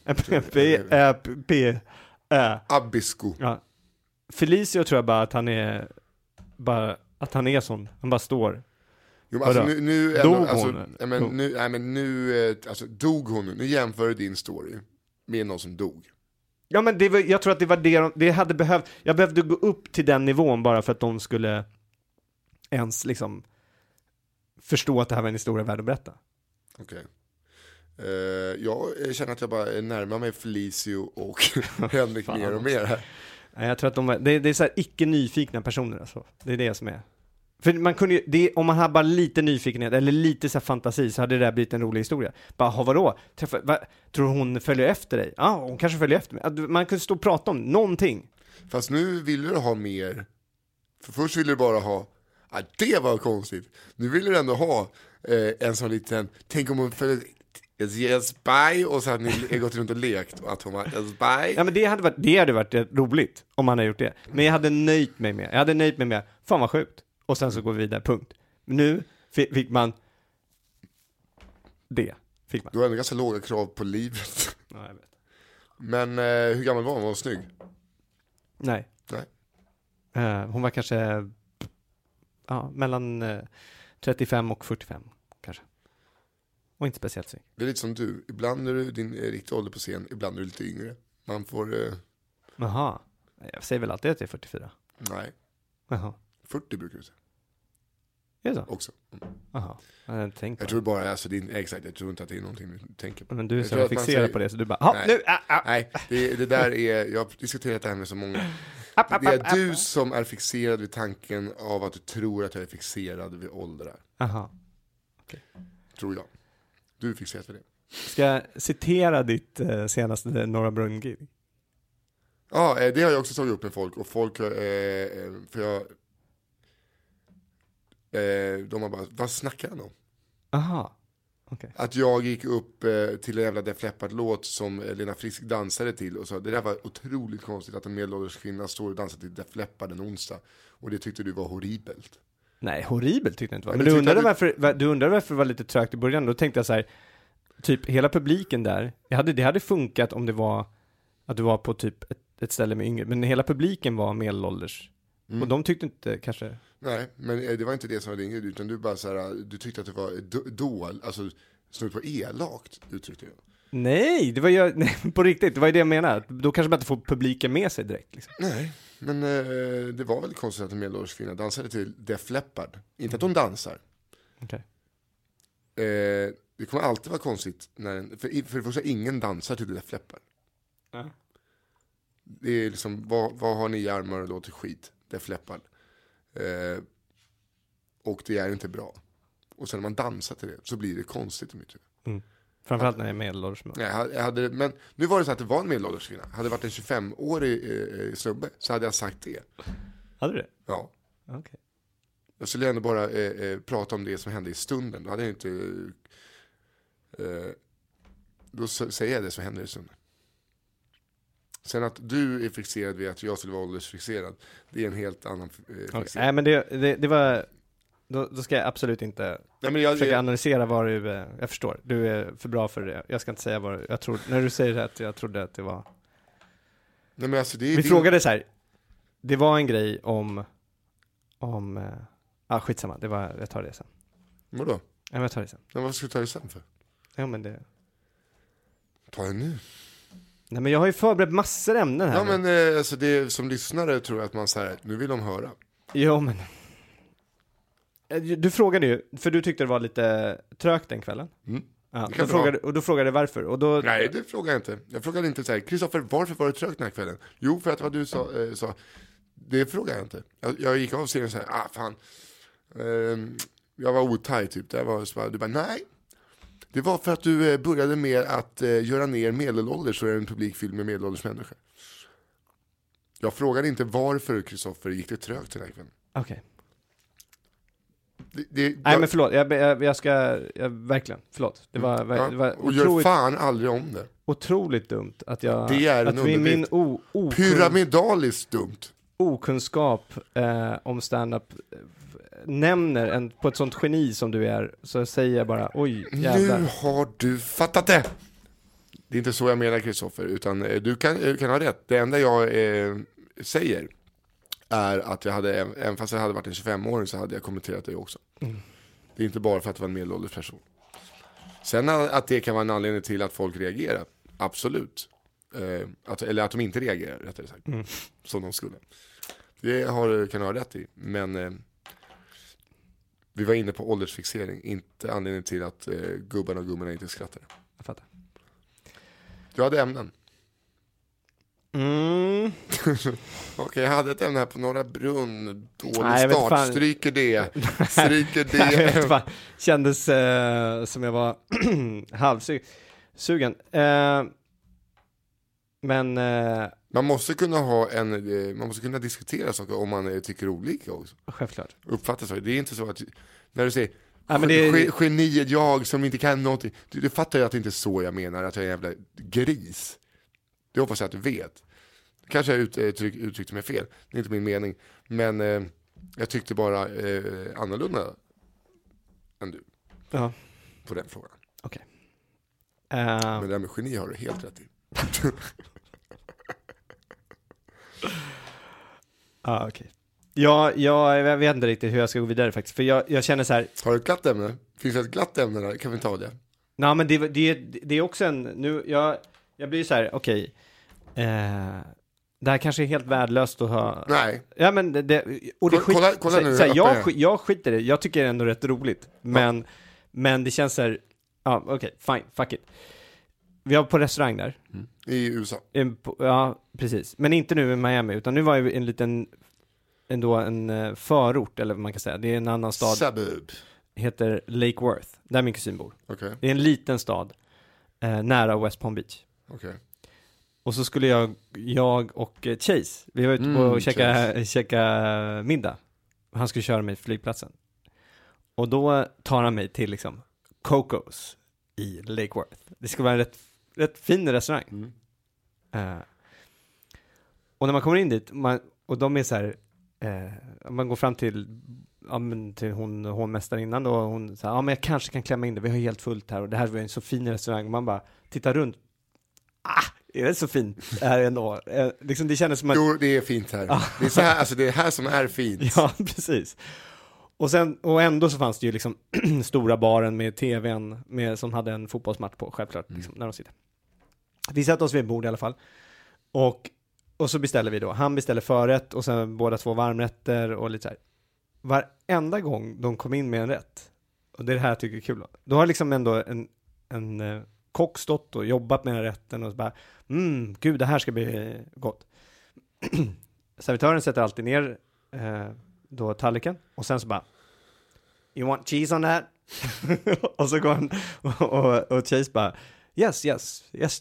Abisko. Ja. Felicio tror jag bara att han är sån. Han bara står. Jo, alltså, nu dog hon. Dog hon nu? Nu jämför du din story med någon som dog. Ja, men jag tror att det var det hade behövt. Jag behövde gå upp till den nivån bara för att de skulle ens liksom förstå att det här var en historia värd att berätta. Okej. Jag känner att jag bara närmar mig Felicio och Henrik mer och mer här. Jag tror att det är så här icke nyfikna personer alltså. Det är det som är. För man kunde ju, om man hade bara lite nyfikenhet eller lite så här fantasi, så hade det där blivit en rolig historia. Bara, vadå? Tror hon följer efter dig? Ja, hon kanske följer efter mig. Man kunde stå och prata om någonting. Fast nu vill du ha mer. För först ville du bara ha, det var konstigt. Nu vill du ändå ha en sån liten, tänk om hon följer spy, och så hade ni gått runt och lekt och att hon var spy. Ja, men det hade varit roligt om man hade gjort det. Men jag hade nöjt mig med. Fan vad sjukt. Och sen så går vi vidare, punkt. Nu fick man det. Du har en ganska låga krav på livet. Ja, jag vet. Men hur gammal var hon? Var hon snygg? Nej. Hon var kanske mellan 35 och 45 kanske. Och inte speciellt snygg. Det är lite som du. Ibland är du din riktiga ålder på scen. Ibland är du lite yngre. Man får... Jaha. Jag säger väl alltid att jag är 44. Nej. Jaha. 40 brukar du säga. Är det så? Också. Jaha. Jag tror bara... jag tror inte att det är någonting du tänker på. Men du är så fixerad på det så du bara... Nej. Nu, nej. Det där är... Jag har diskuterat det här med så många... Det är du som är fixerad vid tanken av att du tror att jag är fixerad vid åldrar. Jaha. Okej. Okay. Tror jag. Du fick se för det. Ska jag citera ditt senaste Norra Brunn-gig? Ja, det har jag också tagit upp med folk. Och folk för jag... de har bara, vad snackar han om? Aha, okej. Okay. Att jag gick upp till en jävla Def Leppard-låt som Lena Frisk dansade till och sa, det där var otroligt konstigt att en medelålders kvinna står och dansar till Def Leppard en onsdag. Och det tyckte du var horribelt. Nej, horribelt tyckte jag inte var. Men du undrade varför det var lite trögt i början. Då tänkte jag så här, typ hela publiken där, det hade funkat om det var att du var på typ ett ställe med yngre. Men hela publiken var medelålders. Mm. Och de tyckte inte kanske... Nej, men det var inte det som var din grej, utan du bara så här, du tyckte att det var alltså snudd på elakt, uttryckte jag. Nej, det var ju... Nej, på riktigt, det var ju det jag menade. Då kanske man inte får publiken med sig direkt. Liksom. Nej. Men det var väl konstigt att en medelålders kvinna dansade till Def Leppard. Inte att hon dansar. Okej. Okay. Det kommer alltid vara konstigt. För det första, ingen dansar till Def Leppard. Det är liksom, vad har ni i armar och låter skit? Def Leppard. Och det är inte bra. Och sen när man dansar till det så blir det konstigt i mitt huvud. Mm. Framförallt när jag är medelålders. Men nu var det så att det var en medelålders kvinna. Hade det varit en 25-årig snubbe så hade jag sagt det. Hade du det? Ja. Okej. Okay. Jag skulle ändå bara prata om det som hände i stunden. Då hade jag inte... då säger jag det som hände i stunden. Sen att du är fixerad vid att jag skulle vara åldersfixerad, det är en helt annan fixering. Okay. Nej, men det var... Då ska jag absolut inte försöka analysera vad du... Jag förstår, du är för bra för det. Jag ska inte säga vad jag tror. När du säger att jag trodde att det var... Nej, men alltså, vi frågade så här. Det var en grej om skitsamma, jag tar det sen. Vadå? Ja, men jag tar det sen. Men vad ska du ta det sen för? Ja, men det... Ta det nu. Nej, men jag har ju förberett massor ämnen här. Ja, men alltså, det, som lyssnare tror jag att man säger nu vill de höra. Jo, men... Du frågade ju, för du tyckte det var lite trögt den kvällen. Mm. Ja, och då frågade jag varför. Och då... Nej, det frågade jag inte. Jag frågade inte så här, Kristoffer, varför var det trögt den här kvällen? Jo, för att vad du sa, det frågade jag inte. Jag gick av serien så här, fan. Jag var otajt typ. Det var så bara, du bara, nej. Det var för att du började med att göra ner medelålders så är det en publikfilm med medelålders människor. Jag frågade inte varför, Kristoffer, gick det trögt den här kvällen. Okej. Okay. Nej men förlåt, jag ska verkligen, förlåt. Det var och gör fan aldrig om det. Otroligt dumt att jag det är att vi, min pyramidaliskt dumt okunskap om stand-up nämner en på ett sånt geni som du är, så säger jag bara oj jävlar. Nu har du fattat det. Det är inte så jag menar, Kristoffer, utan du kan ha rätt. Det enda jag säger är att jag hade, även fast jag hade varit en 25-åring, så hade jag kommenterat det också. Mm. Det är inte bara för att det var en medelålders person. Sen att det kan vara en anledning till att folk reagerar, absolut. Eller att de inte reagerar, rättare sagt. Mm. Som de skulle. Det kan jag ha rätt i. Men vi var inne på åldersfixering, inte anledning till att gubbarna och gummorna inte skrattar. Jag fattar. Du hade ämnen. Mm. Okej, jag hade ett ämne här på Norra Brunn. Dålig start, stryker det. Kändes som jag var halvsugen. Men man måste kunna diskutera saker om man tycker olika också. Självklart. Uppfattas det. Det är inte så att när du säger geniet jag som inte kan någonting. Du fattar ju att det inte är så jag menar, att jag är en jävla gris. Det hoppas jag att du vet. Kanske jag uttryckte mig fel. Det är inte min mening. Men jag tyckte bara annorlunda än du. Ja. På den frågan. Okej. Okay. Men det här med geni har du helt rätt i. Ah, okay. Jag vet inte riktigt hur jag ska gå vidare faktiskt. För jag känner så här. Har du ett glatt ämne? Finns det ett glatt ämne där? Kan vi ta det? Nej, men det är också en... Nu, jag blir så här, okej. Det här kanske är helt värdelöst att ha. Nej. Ja, men kolla nu. Så här, jag skiter det. Jag tycker det är ändå rätt roligt. Men det känns så här, ja, okej, fine, fuck it. Vi var på restaurang där. Mm. I USA. Ja, precis. Men inte nu i Miami, utan nu var ju en liten, ändå en förort, eller vad man kan säga. Det är en annan stad. Suburb. Heter Lake Worth, där min kusin bor. Okay. Det är en liten stad. Nära West Palm Beach. Okay. Och så skulle jag och Chase, vi var ute och käka middag. Han skulle köra mig till flygplatsen. Och då tar han mig till liksom Cocos i Lake Worth. Det skulle vara en rätt fin restaurang. Mm. Och när man kommer in dit och de är så här, man går fram till hovmästaren innan då, och hon sa, men jag kanske kan klämma in det, vi har helt fullt här och det här var en så fin restaurang. Man bara tittar runt, är det så fint det här ändå? Liksom, det kändes som att... Jo, det är fint här. Det är så här, alltså det är här som är fint. Ja, precis. Och ändå så fanns det ju liksom stora baren med tvn som hade en fotbollsmatch på, självklart, liksom, när de sitter. Vi satt oss vid bord i alla fall. Och så beställer vi då. Han beställer förrätt och sen båda två varmrätter och lite så här. Varenda gång de kom in med en rätt, och det är det här jag tycker är kul, då har liksom ändå en kock stått och jobbat med den rätten och så bara, gud, det här ska bli gott. Servitören sätter alltid ner då tallriken och sen så bara, you want cheese on that? Och så går han och Chase bara, yes,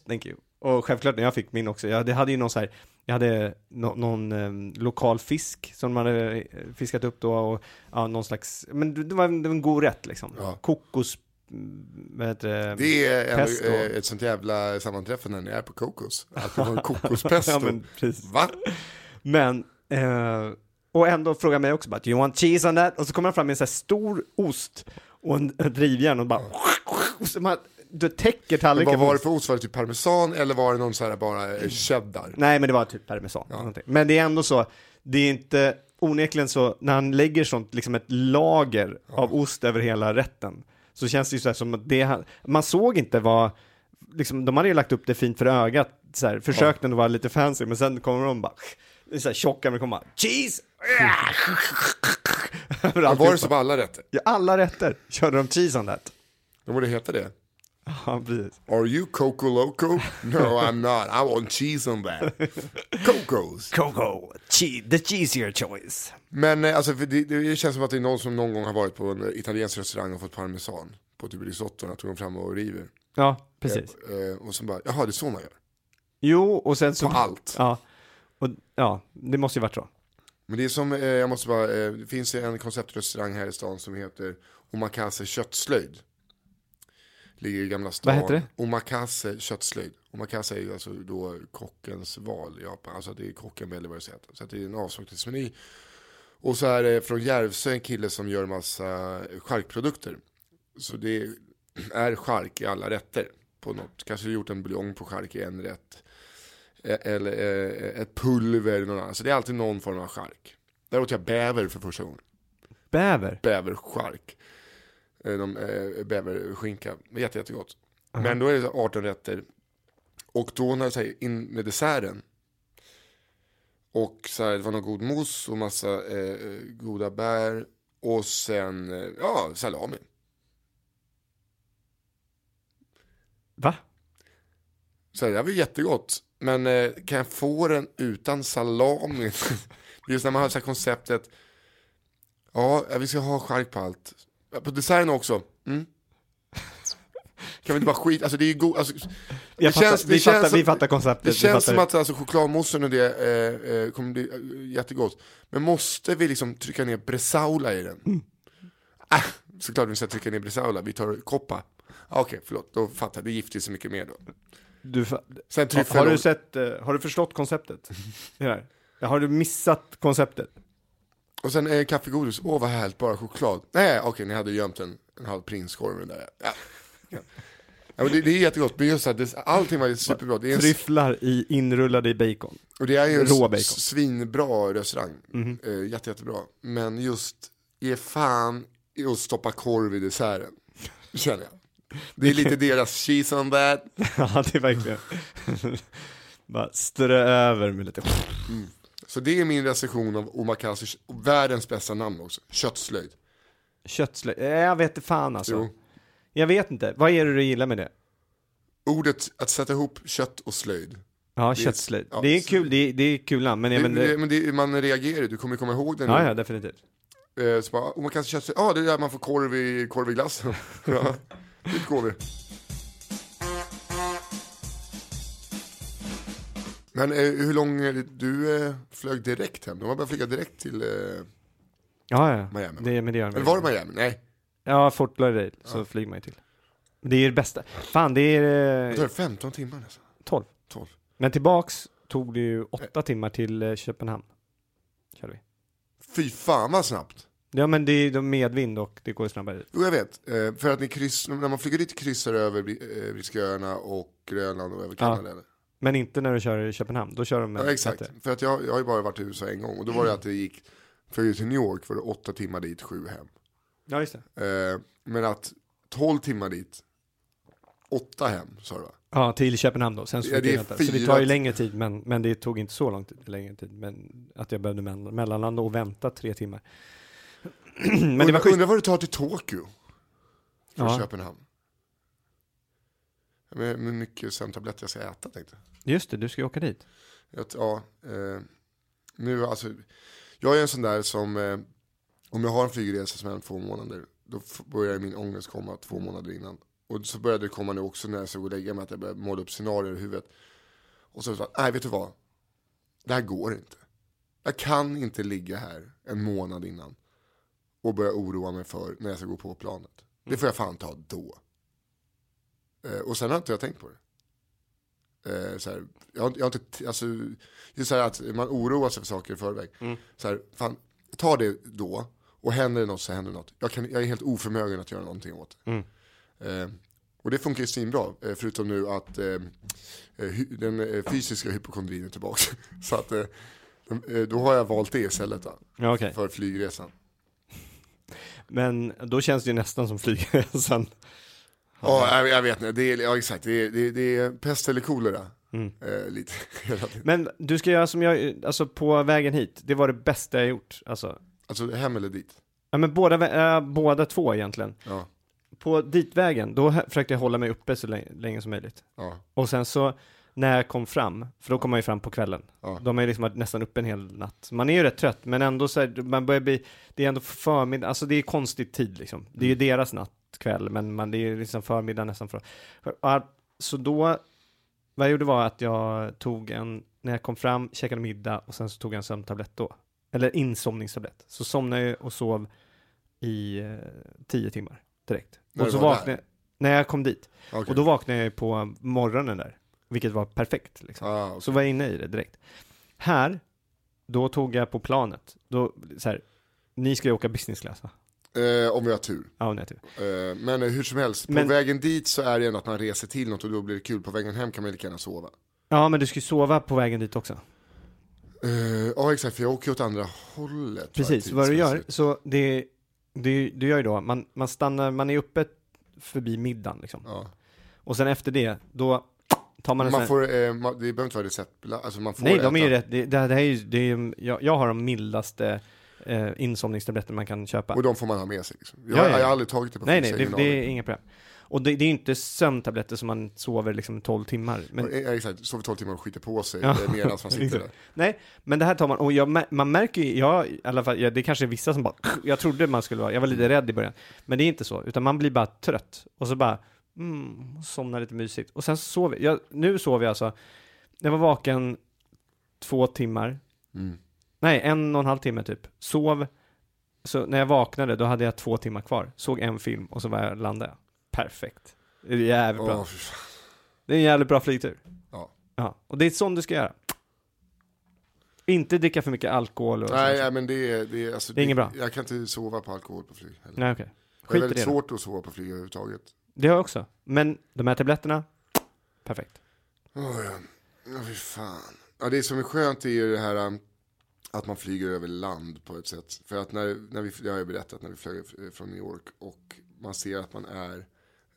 thank you. Och självklart när jag fick min också, det hade ju någon så här, jag hade någon lokal fisk som man hade fiskat upp då, och ja, någon slags, men det var en god rätt liksom. Ja. Kokos, det är ett sånt jävla sammanträffande när jag är på Cocos. Att det var en kokospesto. Ja, men precis. Va? Men, och ändå frågar mig också bara, do you want cheese on that? Och så kommer han fram med en sån här stor ost och en drivjärn och bara... Och så man, du täcker tallriken. Vad var det för ost? Var det typ parmesan eller var det någon så här bara cheddar? Nej, men det var typ parmesan. Ja. Men det är ändå så, det är inte onekligen så, när han lägger sånt, liksom ett lager av ost över hela rätten, så känns det ju så här som att man såg inte vad liksom, de hade ju lagt upp det fint för ögat så här, försökte ändå vara lite fancy, men sen kommer de bara så här tjocka, men kommer cheese. Var det som alla rätter? Ja, alla rätter körde de cheese on that. De borde heta det. Ja, precis. Are you Coco Loco? No, I'm not. I want cheese on that. Cocos. Coco. The cheesier choice. Men alltså, det känns som att det är någon som någon gång har varit på en italiensk restaurang och fått parmesan på typ risottorna, tog de fram och river. Ja, precis. Och sen bara, jaha, det är så man gör. Jo, och sen så... På allt. Ja, det måste ju varit så. Men det är som, jag måste bara, det finns en konceptrestaurang här i stan som heter Omakase Köttslöjd. Ligger i Gamla stan. Vad heter det? Omakase Köttslöjd. Omakase är ju alltså då kockens val i Japan. Alltså det är kocken eller vad det heter. Så att det är en avsmakningsmeny. Och så är det från Järvsö en kille som gör massa charkprodukter. Så det är chark i alla rätter på något. Kanske gjort en buljong på chark i en rätt. Eller ett pulver eller någon annan. Så det är alltid någon form av chark. Där åt jag bäver för första gången. Bäver? Bäverchark. Bäverskinka. Jättegott. Uh-huh. Men då är det 18 rätter. Och då när jag säger in med desserten. Och så här, det var någon god mos och massa goda bär. Och sen, ja, salami. Va? Så här, det var jättegott. Men kan jag få den utan salami? Just när man har så här konceptet. Ja, vi ska ha chark på allt. På design också. Mm. Kan vi inte bara skit? Alltså det är ju god... Alltså, vi fattar konceptet. Det känns som att alltså, chokladmossen och det kommer bli jättegott. Men måste vi liksom trycka ner bresaula i den? Mm. Såklart vi ska trycka ner bresaula. Vi tar koppa. Okej, förlåt. Då fattar vi giftigt så mycket mer då. Sen har du förstått konceptet? Har du missat konceptet? Och sen kaffegodis. Åh, vad härligt, bara choklad. Nej, okej, ni hade gömt en halv prinskorv där. Ja, men det är jättegott. Men just här, allting var superbra. Det är tryfflar inrullade i bacon. Och det är ju svinbra restaurang. Mm-hmm. Jättebra. Men just ge fan och stoppa korv i desserten, känner jag. Det är lite deras cheese on that. Ja, det är verkligen. Bara strö över med lite. Mm. Så det är min recension av Omakase. Världens bästa namn också. Köttslöjd. Köttslöjd. Jag vet inte fan alltså. Jo. Jag vet inte. Vad är det du gillar med det? Ordet att sätta ihop kött och slöjd. Ja, köttslöjd. Ja, det är kul. Det är kul namn. Men man reagerar. Du kommer komma ihåg den. Ja, ja, definitivt. Så bara, Omakase köttslöjd. Ja, det är där man får korv i glass. Ja. Dit går vi. Men hur lång är det? Du flög direkt hem. De var bara flyga direkt till ja. Miami. Det gör eller var det Miami? Nej. Ja, Fort Lauderdale, ja. Så flyger man ju till. Det är det bästa. Fan, det är... Det tar 15 timmar nästan. 12. Men tillbaks tog det ju 8 timmar till Köpenhamn. Kör vi. Fy fan vad snabbt. Ja, men det är medvind och det går snabbare ut. Jo, jag vet. För att när man flyger dit kryssar över Brittiska öarna och Grönland och över Kanada. Ja. Men inte när du kör i Köpenhamn. Då kör de med... Ja, exakt. För att jag har ju bara varit i USA en gång. Och då var det att det gick... För till New York var det 8 timmar dit, 7 hem. Ja, just det. Men att 12 timmar dit, 8 hem, sa du va? Ja, till Köpenhamn då. Sen det är 4... Så det tar ju längre tid, men det tog inte så lång tid. Längre tid. Men att jag behövde mellanlanda och vänta 3 timmar. Men det var undrar vad du tar till Tokyo från Köpenhamn. Med mycket sömntabletter jag ska äta, tänkte jag. Just det, du ska åka dit. Nu alltså, jag är en sån där som om jag har en flygresa som är 2 månader, då börjar min ångest komma 2 månader innan. Och så började det komma nu också när jag såg och lägga mig att jag började måla upp scenarier i huvudet. Och så sa jag, nej vet du vad, det här går inte. Jag kan inte ligga här en månad innan och börja oroa mig för när jag ska gå på planet. Det får jag fan ta då. Och sen har inte jag tänkt på det. Såhär, jag har inte... Alltså, just så här att man oroar sig för saker i förväg. Mm. Såhär, fan, ta det då. Och händer det något så händer det något. Jag är helt oförmögen att göra någonting åt det. Mm. Och det funkar ju svinbra. Förutom nu att den fysiska hypokondrin är tillbaka. Så att då har jag valt det istället för flygresan. Men då känns det ju nästan som flygresan. Ja, jag vet inte. Exakt. Det är pest eller kolera. Mm. Lite. Men du ska göra som jag... Alltså på vägen hit. Det var det bästa jag gjort. Alltså hem eller dit? Ja, men båda två egentligen. Ja. På ditvägen, då försökte jag hålla mig uppe så länge som möjligt. Ja. Och sen så... När jag kom fram, för då kom man ju fram på kvällen. Ja. De är liksom nästan uppe en hel natt. Man är ju rätt trött, men ändå så här, man börjar bli... Det är ändå förmiddag, alltså det är konstigt tid liksom. Det är ju deras natt, kväll, men det är ju liksom förmiddag nästan. Så då, vad jag gjorde var att jag tog när jag kom fram, käkade middag och sen så tog jag en sömntablett då. eller insomningstablett. Så somnade jag och sov i 10 timmar direkt. När och så vaknade jag, när jag kom dit. Okay. Och då vaknade jag på morgonen där. Vilket var perfekt. Liksom. Ah, okay. Så var jag inne i det direkt. Här, då tog jag på planet. Då, så här, ni skulle åka business class, va? Om vi har tur. Ja, om vi har tur. Men hur som helst, på vägen dit så är det ändå att man reser till något och då blir det kul. På vägen hem kan man lika gärna sova. Ja, men du skulle sova på vägen dit också. Ja, exakt. För jag åker åt andra hållet. Precis, vad du gör. Så det gör ju då. Man stannar, man är uppe förbi middagen. Liksom. Ja. Och sen efter det, då tar man en man sån... får, det behöver inte vara receptbelagt. Alltså man får nej, de är ju rätt. Jag har de mildaste... insomningstabletter man kan köpa. Och de får man ha med sig. Liksom. Jag har aldrig tagit det på nej, det är inga problem. Och det är inte sömntabletter som man sover liksom 12 timmar. Men... Ja, exakt, sover 12 timmar och skiter på sig medan man sitter där. Nej, men det här tar man. Och man märker ju, i alla fall, det är kanske vissa som bara... Jag trodde man skulle vara... Jag var lite rädd i början. Men det är inte så. Utan man blir bara trött. Och så bara... somnar lite mysigt. Och sen sover jag. Nu sover jag alltså... Jag var vaken 2 timmar. Mm. Nej, 1,5 timme typ. Sov. Så när jag vaknade, då hade jag 2 timmar kvar. Såg en film och så landade jag. Perfekt. Det är jävligt bra. Det är en jävligt bra flygtur. Ja. Och det är sånt du ska göra. Inte dricka för mycket alkohol. Och nej, men det är inget bra. Jag kan inte sova på alkohol på flyg. Heller. Nej, okej. Okay. Det är väldigt svårt att sova på flyg överhuvudtaget. Det har jag också. Men de här tabletterna, perfekt. Ja, fy fan. Ja, det som är skönt är ju det här... Att man flyger över land på ett sätt. För att jag har ju berättat när vi flög från New York och man ser att man är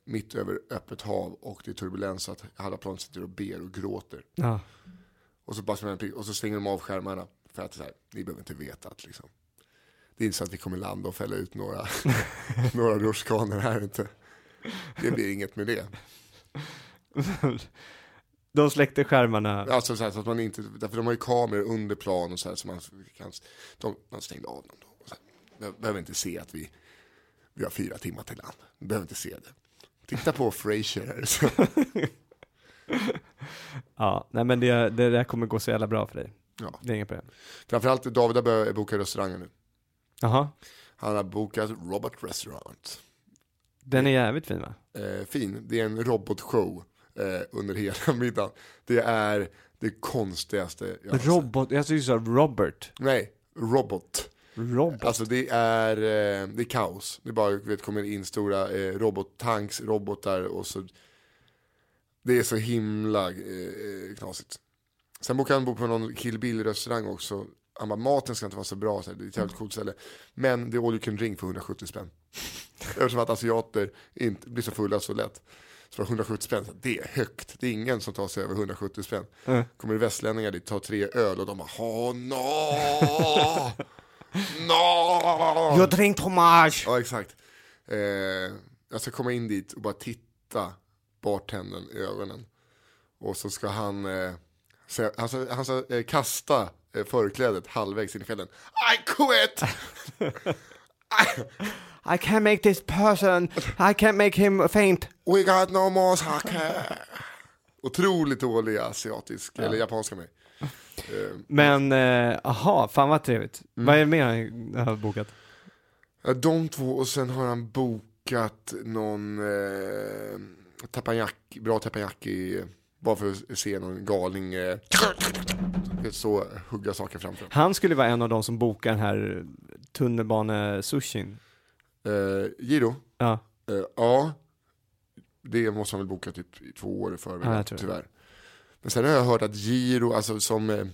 mitt över öppet hav och det är turbulens så att alla plan sitter och ber och gråter. Ja. Och så svänger de av skärmarna för att så här, ni behöver inte veta att liksom. Det är inte så att vi kommer landa och fälla ut några rutschkanor här inte. Det blir inget med det. De släckte skärmarna. Alltså så här, så att man inte, därför de har ju kameror under plan och så här, så man stängde av dem då. Så här, behöver inte se att vi har 4 timmar till land. Behöver inte se det. Titta på Frasier här. Så. Ja, nej men det där kommer gå så jävla bra för dig. Ja. Det är inga problem. Framförallt David har börjat boka restauranger nu. Jaha. Han har bokat Robot Restaurant. Den är jävligt fin, va? Fin. Det är en robotshow. Under hela middagen. Det är det konstigaste jag robot, jag skulle säga Robert. Nej, robot. Alltså det är kaos. Det är bara kommer in stora robottanks, robotar och så. Det är så himla knasigt. Sen bokade han på någon Kill Bill restaurang också. Han bara, maten ska inte vara så bra så här. Det är ett jävligt coolt ställe. Men det är all you can drink för 170 spänn. Eftersom att asiater inte blir så fulla så lätt. Så 170 spänn, det är högt. Det är ingen som tar sig över 170 spänn. Kommer det västlänningar dit, tar 3 öl och de bara, no! Jag drink homage! Ja, exakt. Jag ska komma in dit och bara titta bartendern i ögonen. Och så ska han han ska kasta förklädet halvvägs in i kvällen. I quit! I can't make this person. I can't make him faint. We got no more sake. Otroligt dålig asiatisk eller japanska mig. Men aha, fan vad trevligt. Vad är det mer han har bokat? De två och sen har han bokat någon tapanjaki, bra tapanjaki bara för att se någon galning så hugga saker framför. Han skulle vara en av de som bokar den här tunnelbane-sushin. Jiro? Ja. Ja. Det måste han väl boka typ i 2 år i förväg, tyvärr. Men sen har jag hört att Jiro, alltså som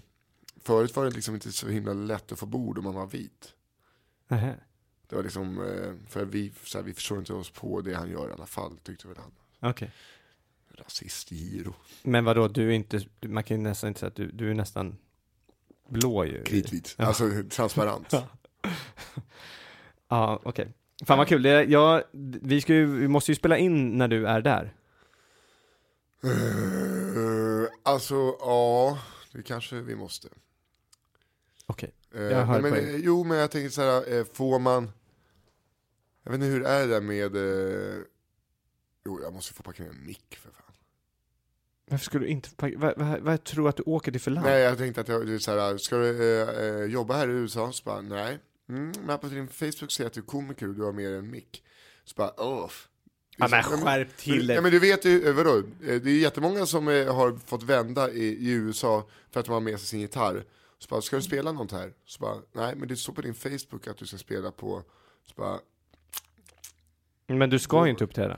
förut var det liksom inte så himla lätt att få bord om man var vit. Nähä. Det var liksom, för vi förstår inte oss på det han gör i alla fall, tyckte väl han. Okej. Okay. Rasist Jiro. Men vadå, du är inte, man kan ju nästan inte säga att du är nästan blå ju. Kritvit, alltså transparent. Ja, okej. Okay. Fan vad kul. Vi måste ju spela in när du är där. Alltså, ja. Det kanske vi måste. Okej. Okay. Men jag tänker så här. Får man... Jag vet inte hur det är där med... jag måste få packa med en mick för fan. Varför skulle du inte... Vad tror du att du åker till för land? Nej, jag tänkte att jag... Så här, ska du jobba här i USA? Så bara, nej. Men på din Facebook ser att du är komiker och du har mer än mick. Så bara, åh... Ja, men skärp till det. Ja, men du vet ju, vadå? Det är jättemånga som har fått vända i USA för att de har med sig sin gitarr. Så bara, ska du spela något här? Så bara, nej, men det står på din Facebook att du ska spela på... Så bara... Men du ska ju inte uppträda.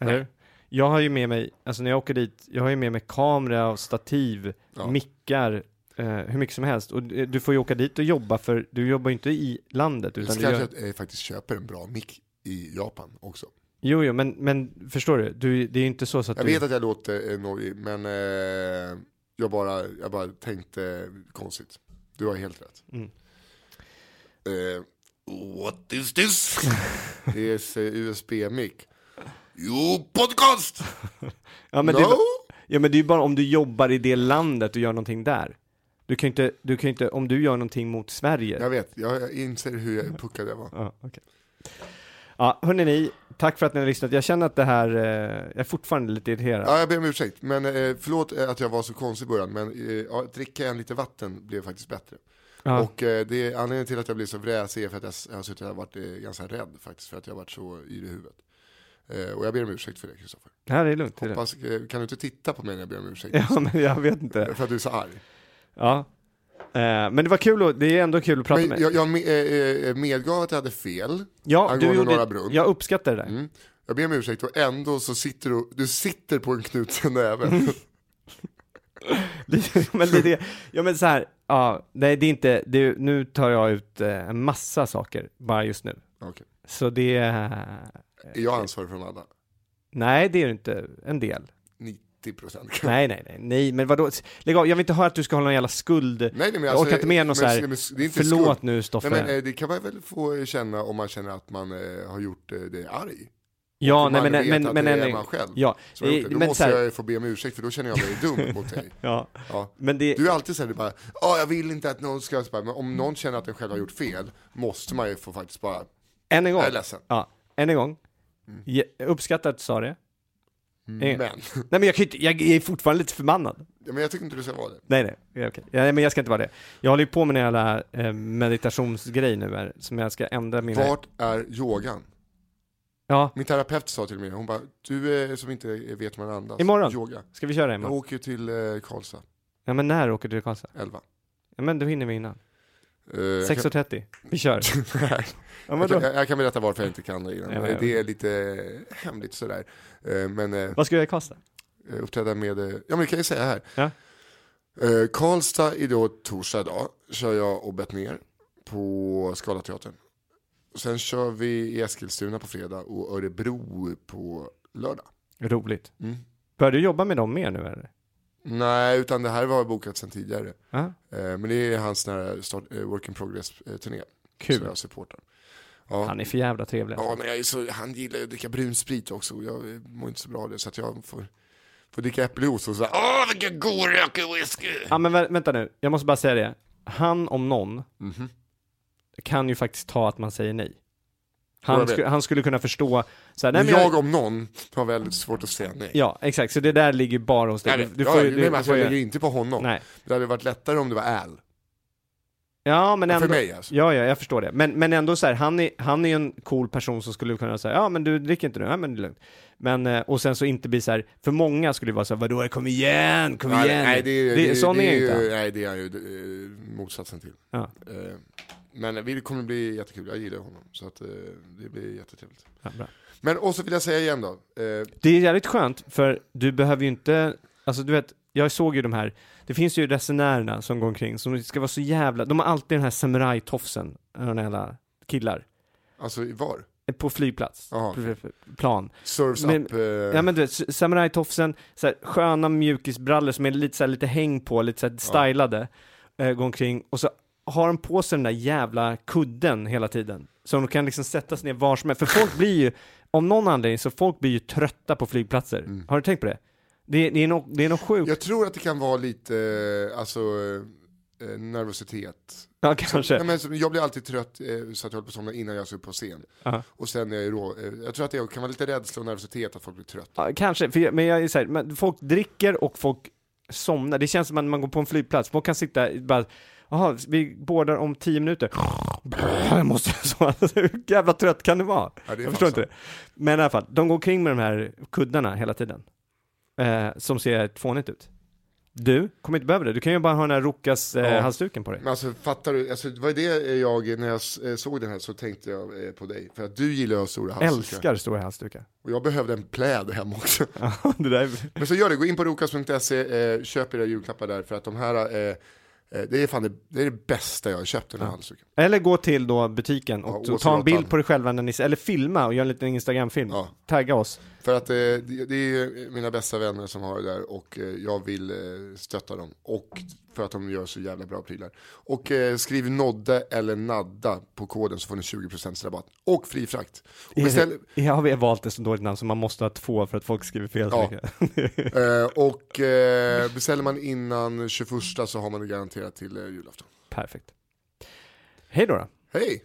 Eller? Jag har ju med mig, alltså när jag åker dit, jag har ju med mig kamera och stativ, mickar, hur mycket som helst. Och du får ju åka dit och jobba, för du jobbar ju inte i landet. Utan du gör... att jag faktiskt köper en bra mick i Japan också. Jo, men förstår du, det är ju inte så att jag du... vet att jag låter nojig, men jag bara tänkte konstigt. Du har helt rätt. Mm. What is this? Det är USB-mic. Jo, podcast! Ja, men no? Men det är ju bara om du jobbar i det landet och gör någonting där. Du kan inte om du gör någonting mot Sverige. Jag vet, jag inser hur jag puckade det var. Ja, okej. Ja, hörrni ni, tack för att ni har lyssnat. Jag känner att det här, jag är fortfarande lite irriterad. Ja, jag ber om ursäkt. Men förlåt att jag var så konstig i början. Men att dricka en lite vatten blev faktiskt bättre. Ja. Och det är anledningen till att jag blev så vräsig är för att jag har varit ganska rädd faktiskt. För att jag har varit så i det huvudet. Och jag ber om ursäkt för det, Kristoffer. Det här är lugnt. Hoppas, kan du inte titta på mig när jag ber om ursäkt? Ja, men jag vet inte. För att du är så arg. Ja. Men det var kul och det är ändå kul att prata med. Jag medgav att jag hade fel. Ja, du gjorde. Jag uppskattar det. Jag ber om ursäkt och ändå så sitter du sitter på en knuten även. Men det är det. Ja, men så här, ja, nej, det är inte det, nu tar jag ut en massa saker bara just nu. Okay. Så det är jag ansvarig för de andra? Nej, det är inte en del. 90%. Nej, men vadå? Lägg av, jag vill inte höra att du ska ha någon jävla skuld. Nej, men alltså, jag orkar inte med någon så här, det förlåt skuld. Nu, Stoffe. Nej, det kan man väl få känna om man känner att man har gjort det arg. Ja, nej, men man själv. Ja, så då måste här, jag få be om ursäkt för då känner jag mig dum mot dig. Ja. Men det, du är alltid så här, du bara, jag vill inte att någon ska bara, men om någon känner att den själv har gjort fel måste man ju få faktiskt bara en gång. Jag är ledsen. Ja, en gång. Jag uppskattar att du sa det. Men jag är fortfarande lite förbannad. Ja, men jag tycker inte du ska vara det. Nej, okej. Ja, men jag ska inte vara det. Jag håller ju på med en jävla meditationsgrej nu här, som jag ska ändra min... Vart är yogan? Ja. Min terapeut sa till mig, hon bara, du som inte vet hur man andas. Imorgon? Yoga. Ska vi köra imorgon? Jag åker till Karlstad. Ja, men när åker du till Karlstad? 11. Ja, men då hinner vi innan. 6:30. Vi kör. Jag kan berätta varför jag inte kan det innan. Ja. Det är lite hemligt sådär. Men, vad ska jag i Karlstad? Uppträda med... Ja, men det kan jag säga här. Ja. Karlstad är då torsdag dag. Kör jag och bett ner på Skala-teatern. Sen kör vi i Eskilstuna på fredag och Örebro på lördag. Roligt. Börjar du jobba med dem mer nu eller? Nej, utan det här var bokat sedan tidigare. Men det är hans work in progress-turné. Kul. Som jag supportar. Ja. Han är för jävla trevlig. Ja, men han gillar att dricka brun sprit också. Och jag mår inte så bra av det. Så att jag får dricka äppeljuice och sådär. Vilken god rökig whisky! Ja, men vänta nu. Jag måste bara säga det. Han om någon kan ju faktiskt ta att man säger nej. Han skulle kunna förstå så här, men jag om någon har väldigt svårt att säga nej. Ja, exakt. Så det där ligger bara hos dig. Nej, jag ligger ju inte på honom. Nej. Det hade varit lättare om det var Al. Ja, men ändå, för mig alltså. Ja, jag förstår det. Men ändå så här, han är en cool person som skulle kunna säga, ja, men du dricker inte nu. Ja, men det är lugnt. Men och sen så inte bli så här, för många skulle det vara så här, vadå, kom igen. Nej, det är sån är inte. Nej, det är ju motsatsen till. Ja. Men det kommer bli jättekul. Jag gillar honom. Så att det blir jättetrevligt. Ja, bra. Men också vill jag säga igen då. Det är jävligt skönt. För du behöver ju inte... Alltså du vet, jag såg ju de här... Det finns ju resenärerna som går omkring. Som ska vara så jävla... De har alltid den här samurai-tofsen. De här killar. Alltså var? På flygplats. Aha. Plan. Serves men, up. Ja, men du vet, samurai-tofsen. Så här, sköna mjukisbrallor som är lite, så här, lite häng på. Lite så här, stylade. Går omkring. Och så... har de på sig den där jävla kudden hela tiden. Så de kan liksom sättas ner var som helst. För folk blir ju, om någon anledning, så folk blir ju trötta på flygplatser. Har du tänkt på det? Det är nog sjukt. Jag tror att det kan vara lite, alltså nervositet. Ja, kanske. Så, jag blir alltid trött så att jag håller på att somna innan jag ser upp på scen. Uh-huh. Och sen är jag rå. Jag tror att det kan vara lite rädsla och nervositet att folk blir trött. Ja, kanske. För, men jag är så här, men folk dricker och folk somnar. Det känns som att man går på en flygplats. Man kan sitta bara... Jaha, vi bordar om 10 minuter. Jag måste så hur jävla trött kan det vara? Ja, det jag förstår inte det. Men i alla fall, de går kring med de här kuddarna hela tiden. Som ser fånigt ut. Du kommer inte behöva det. Du kan ju bara ha den här Rokas halsduken på dig. Men alltså, fattar du? Alltså, vad är det jag, när jag såg den här så tänkte jag på dig. För att du gillar stora halsdukar. Älskar stora halsdukar. Och jag behövde en pläd hemma också. Ja, det där är... Men så gör det. Gå in på rokas.se. Köp era julklappar där. För att de här... det är fan det bästa jag har köpt den här halsduken. Eller gå till då butiken och ta en bild på dig själva när ni, eller filma och göra en liten Instagram-film. Ja. Tagga oss. För att det är mina bästa vänner som har det där och jag vill stötta dem. Och för att de gör så jävla bra prylar. Och skriv nodde eller nadda på koden så får ni 20% rabatt. Och fri frakt. Och beställ... Jag har valt ett så dåligt namn så man måste ha 2 för att folk skriver fel. Ja. Och beställer man innan 21 så har man det garanterat till julafton. Perfekt. Hej då. Hej!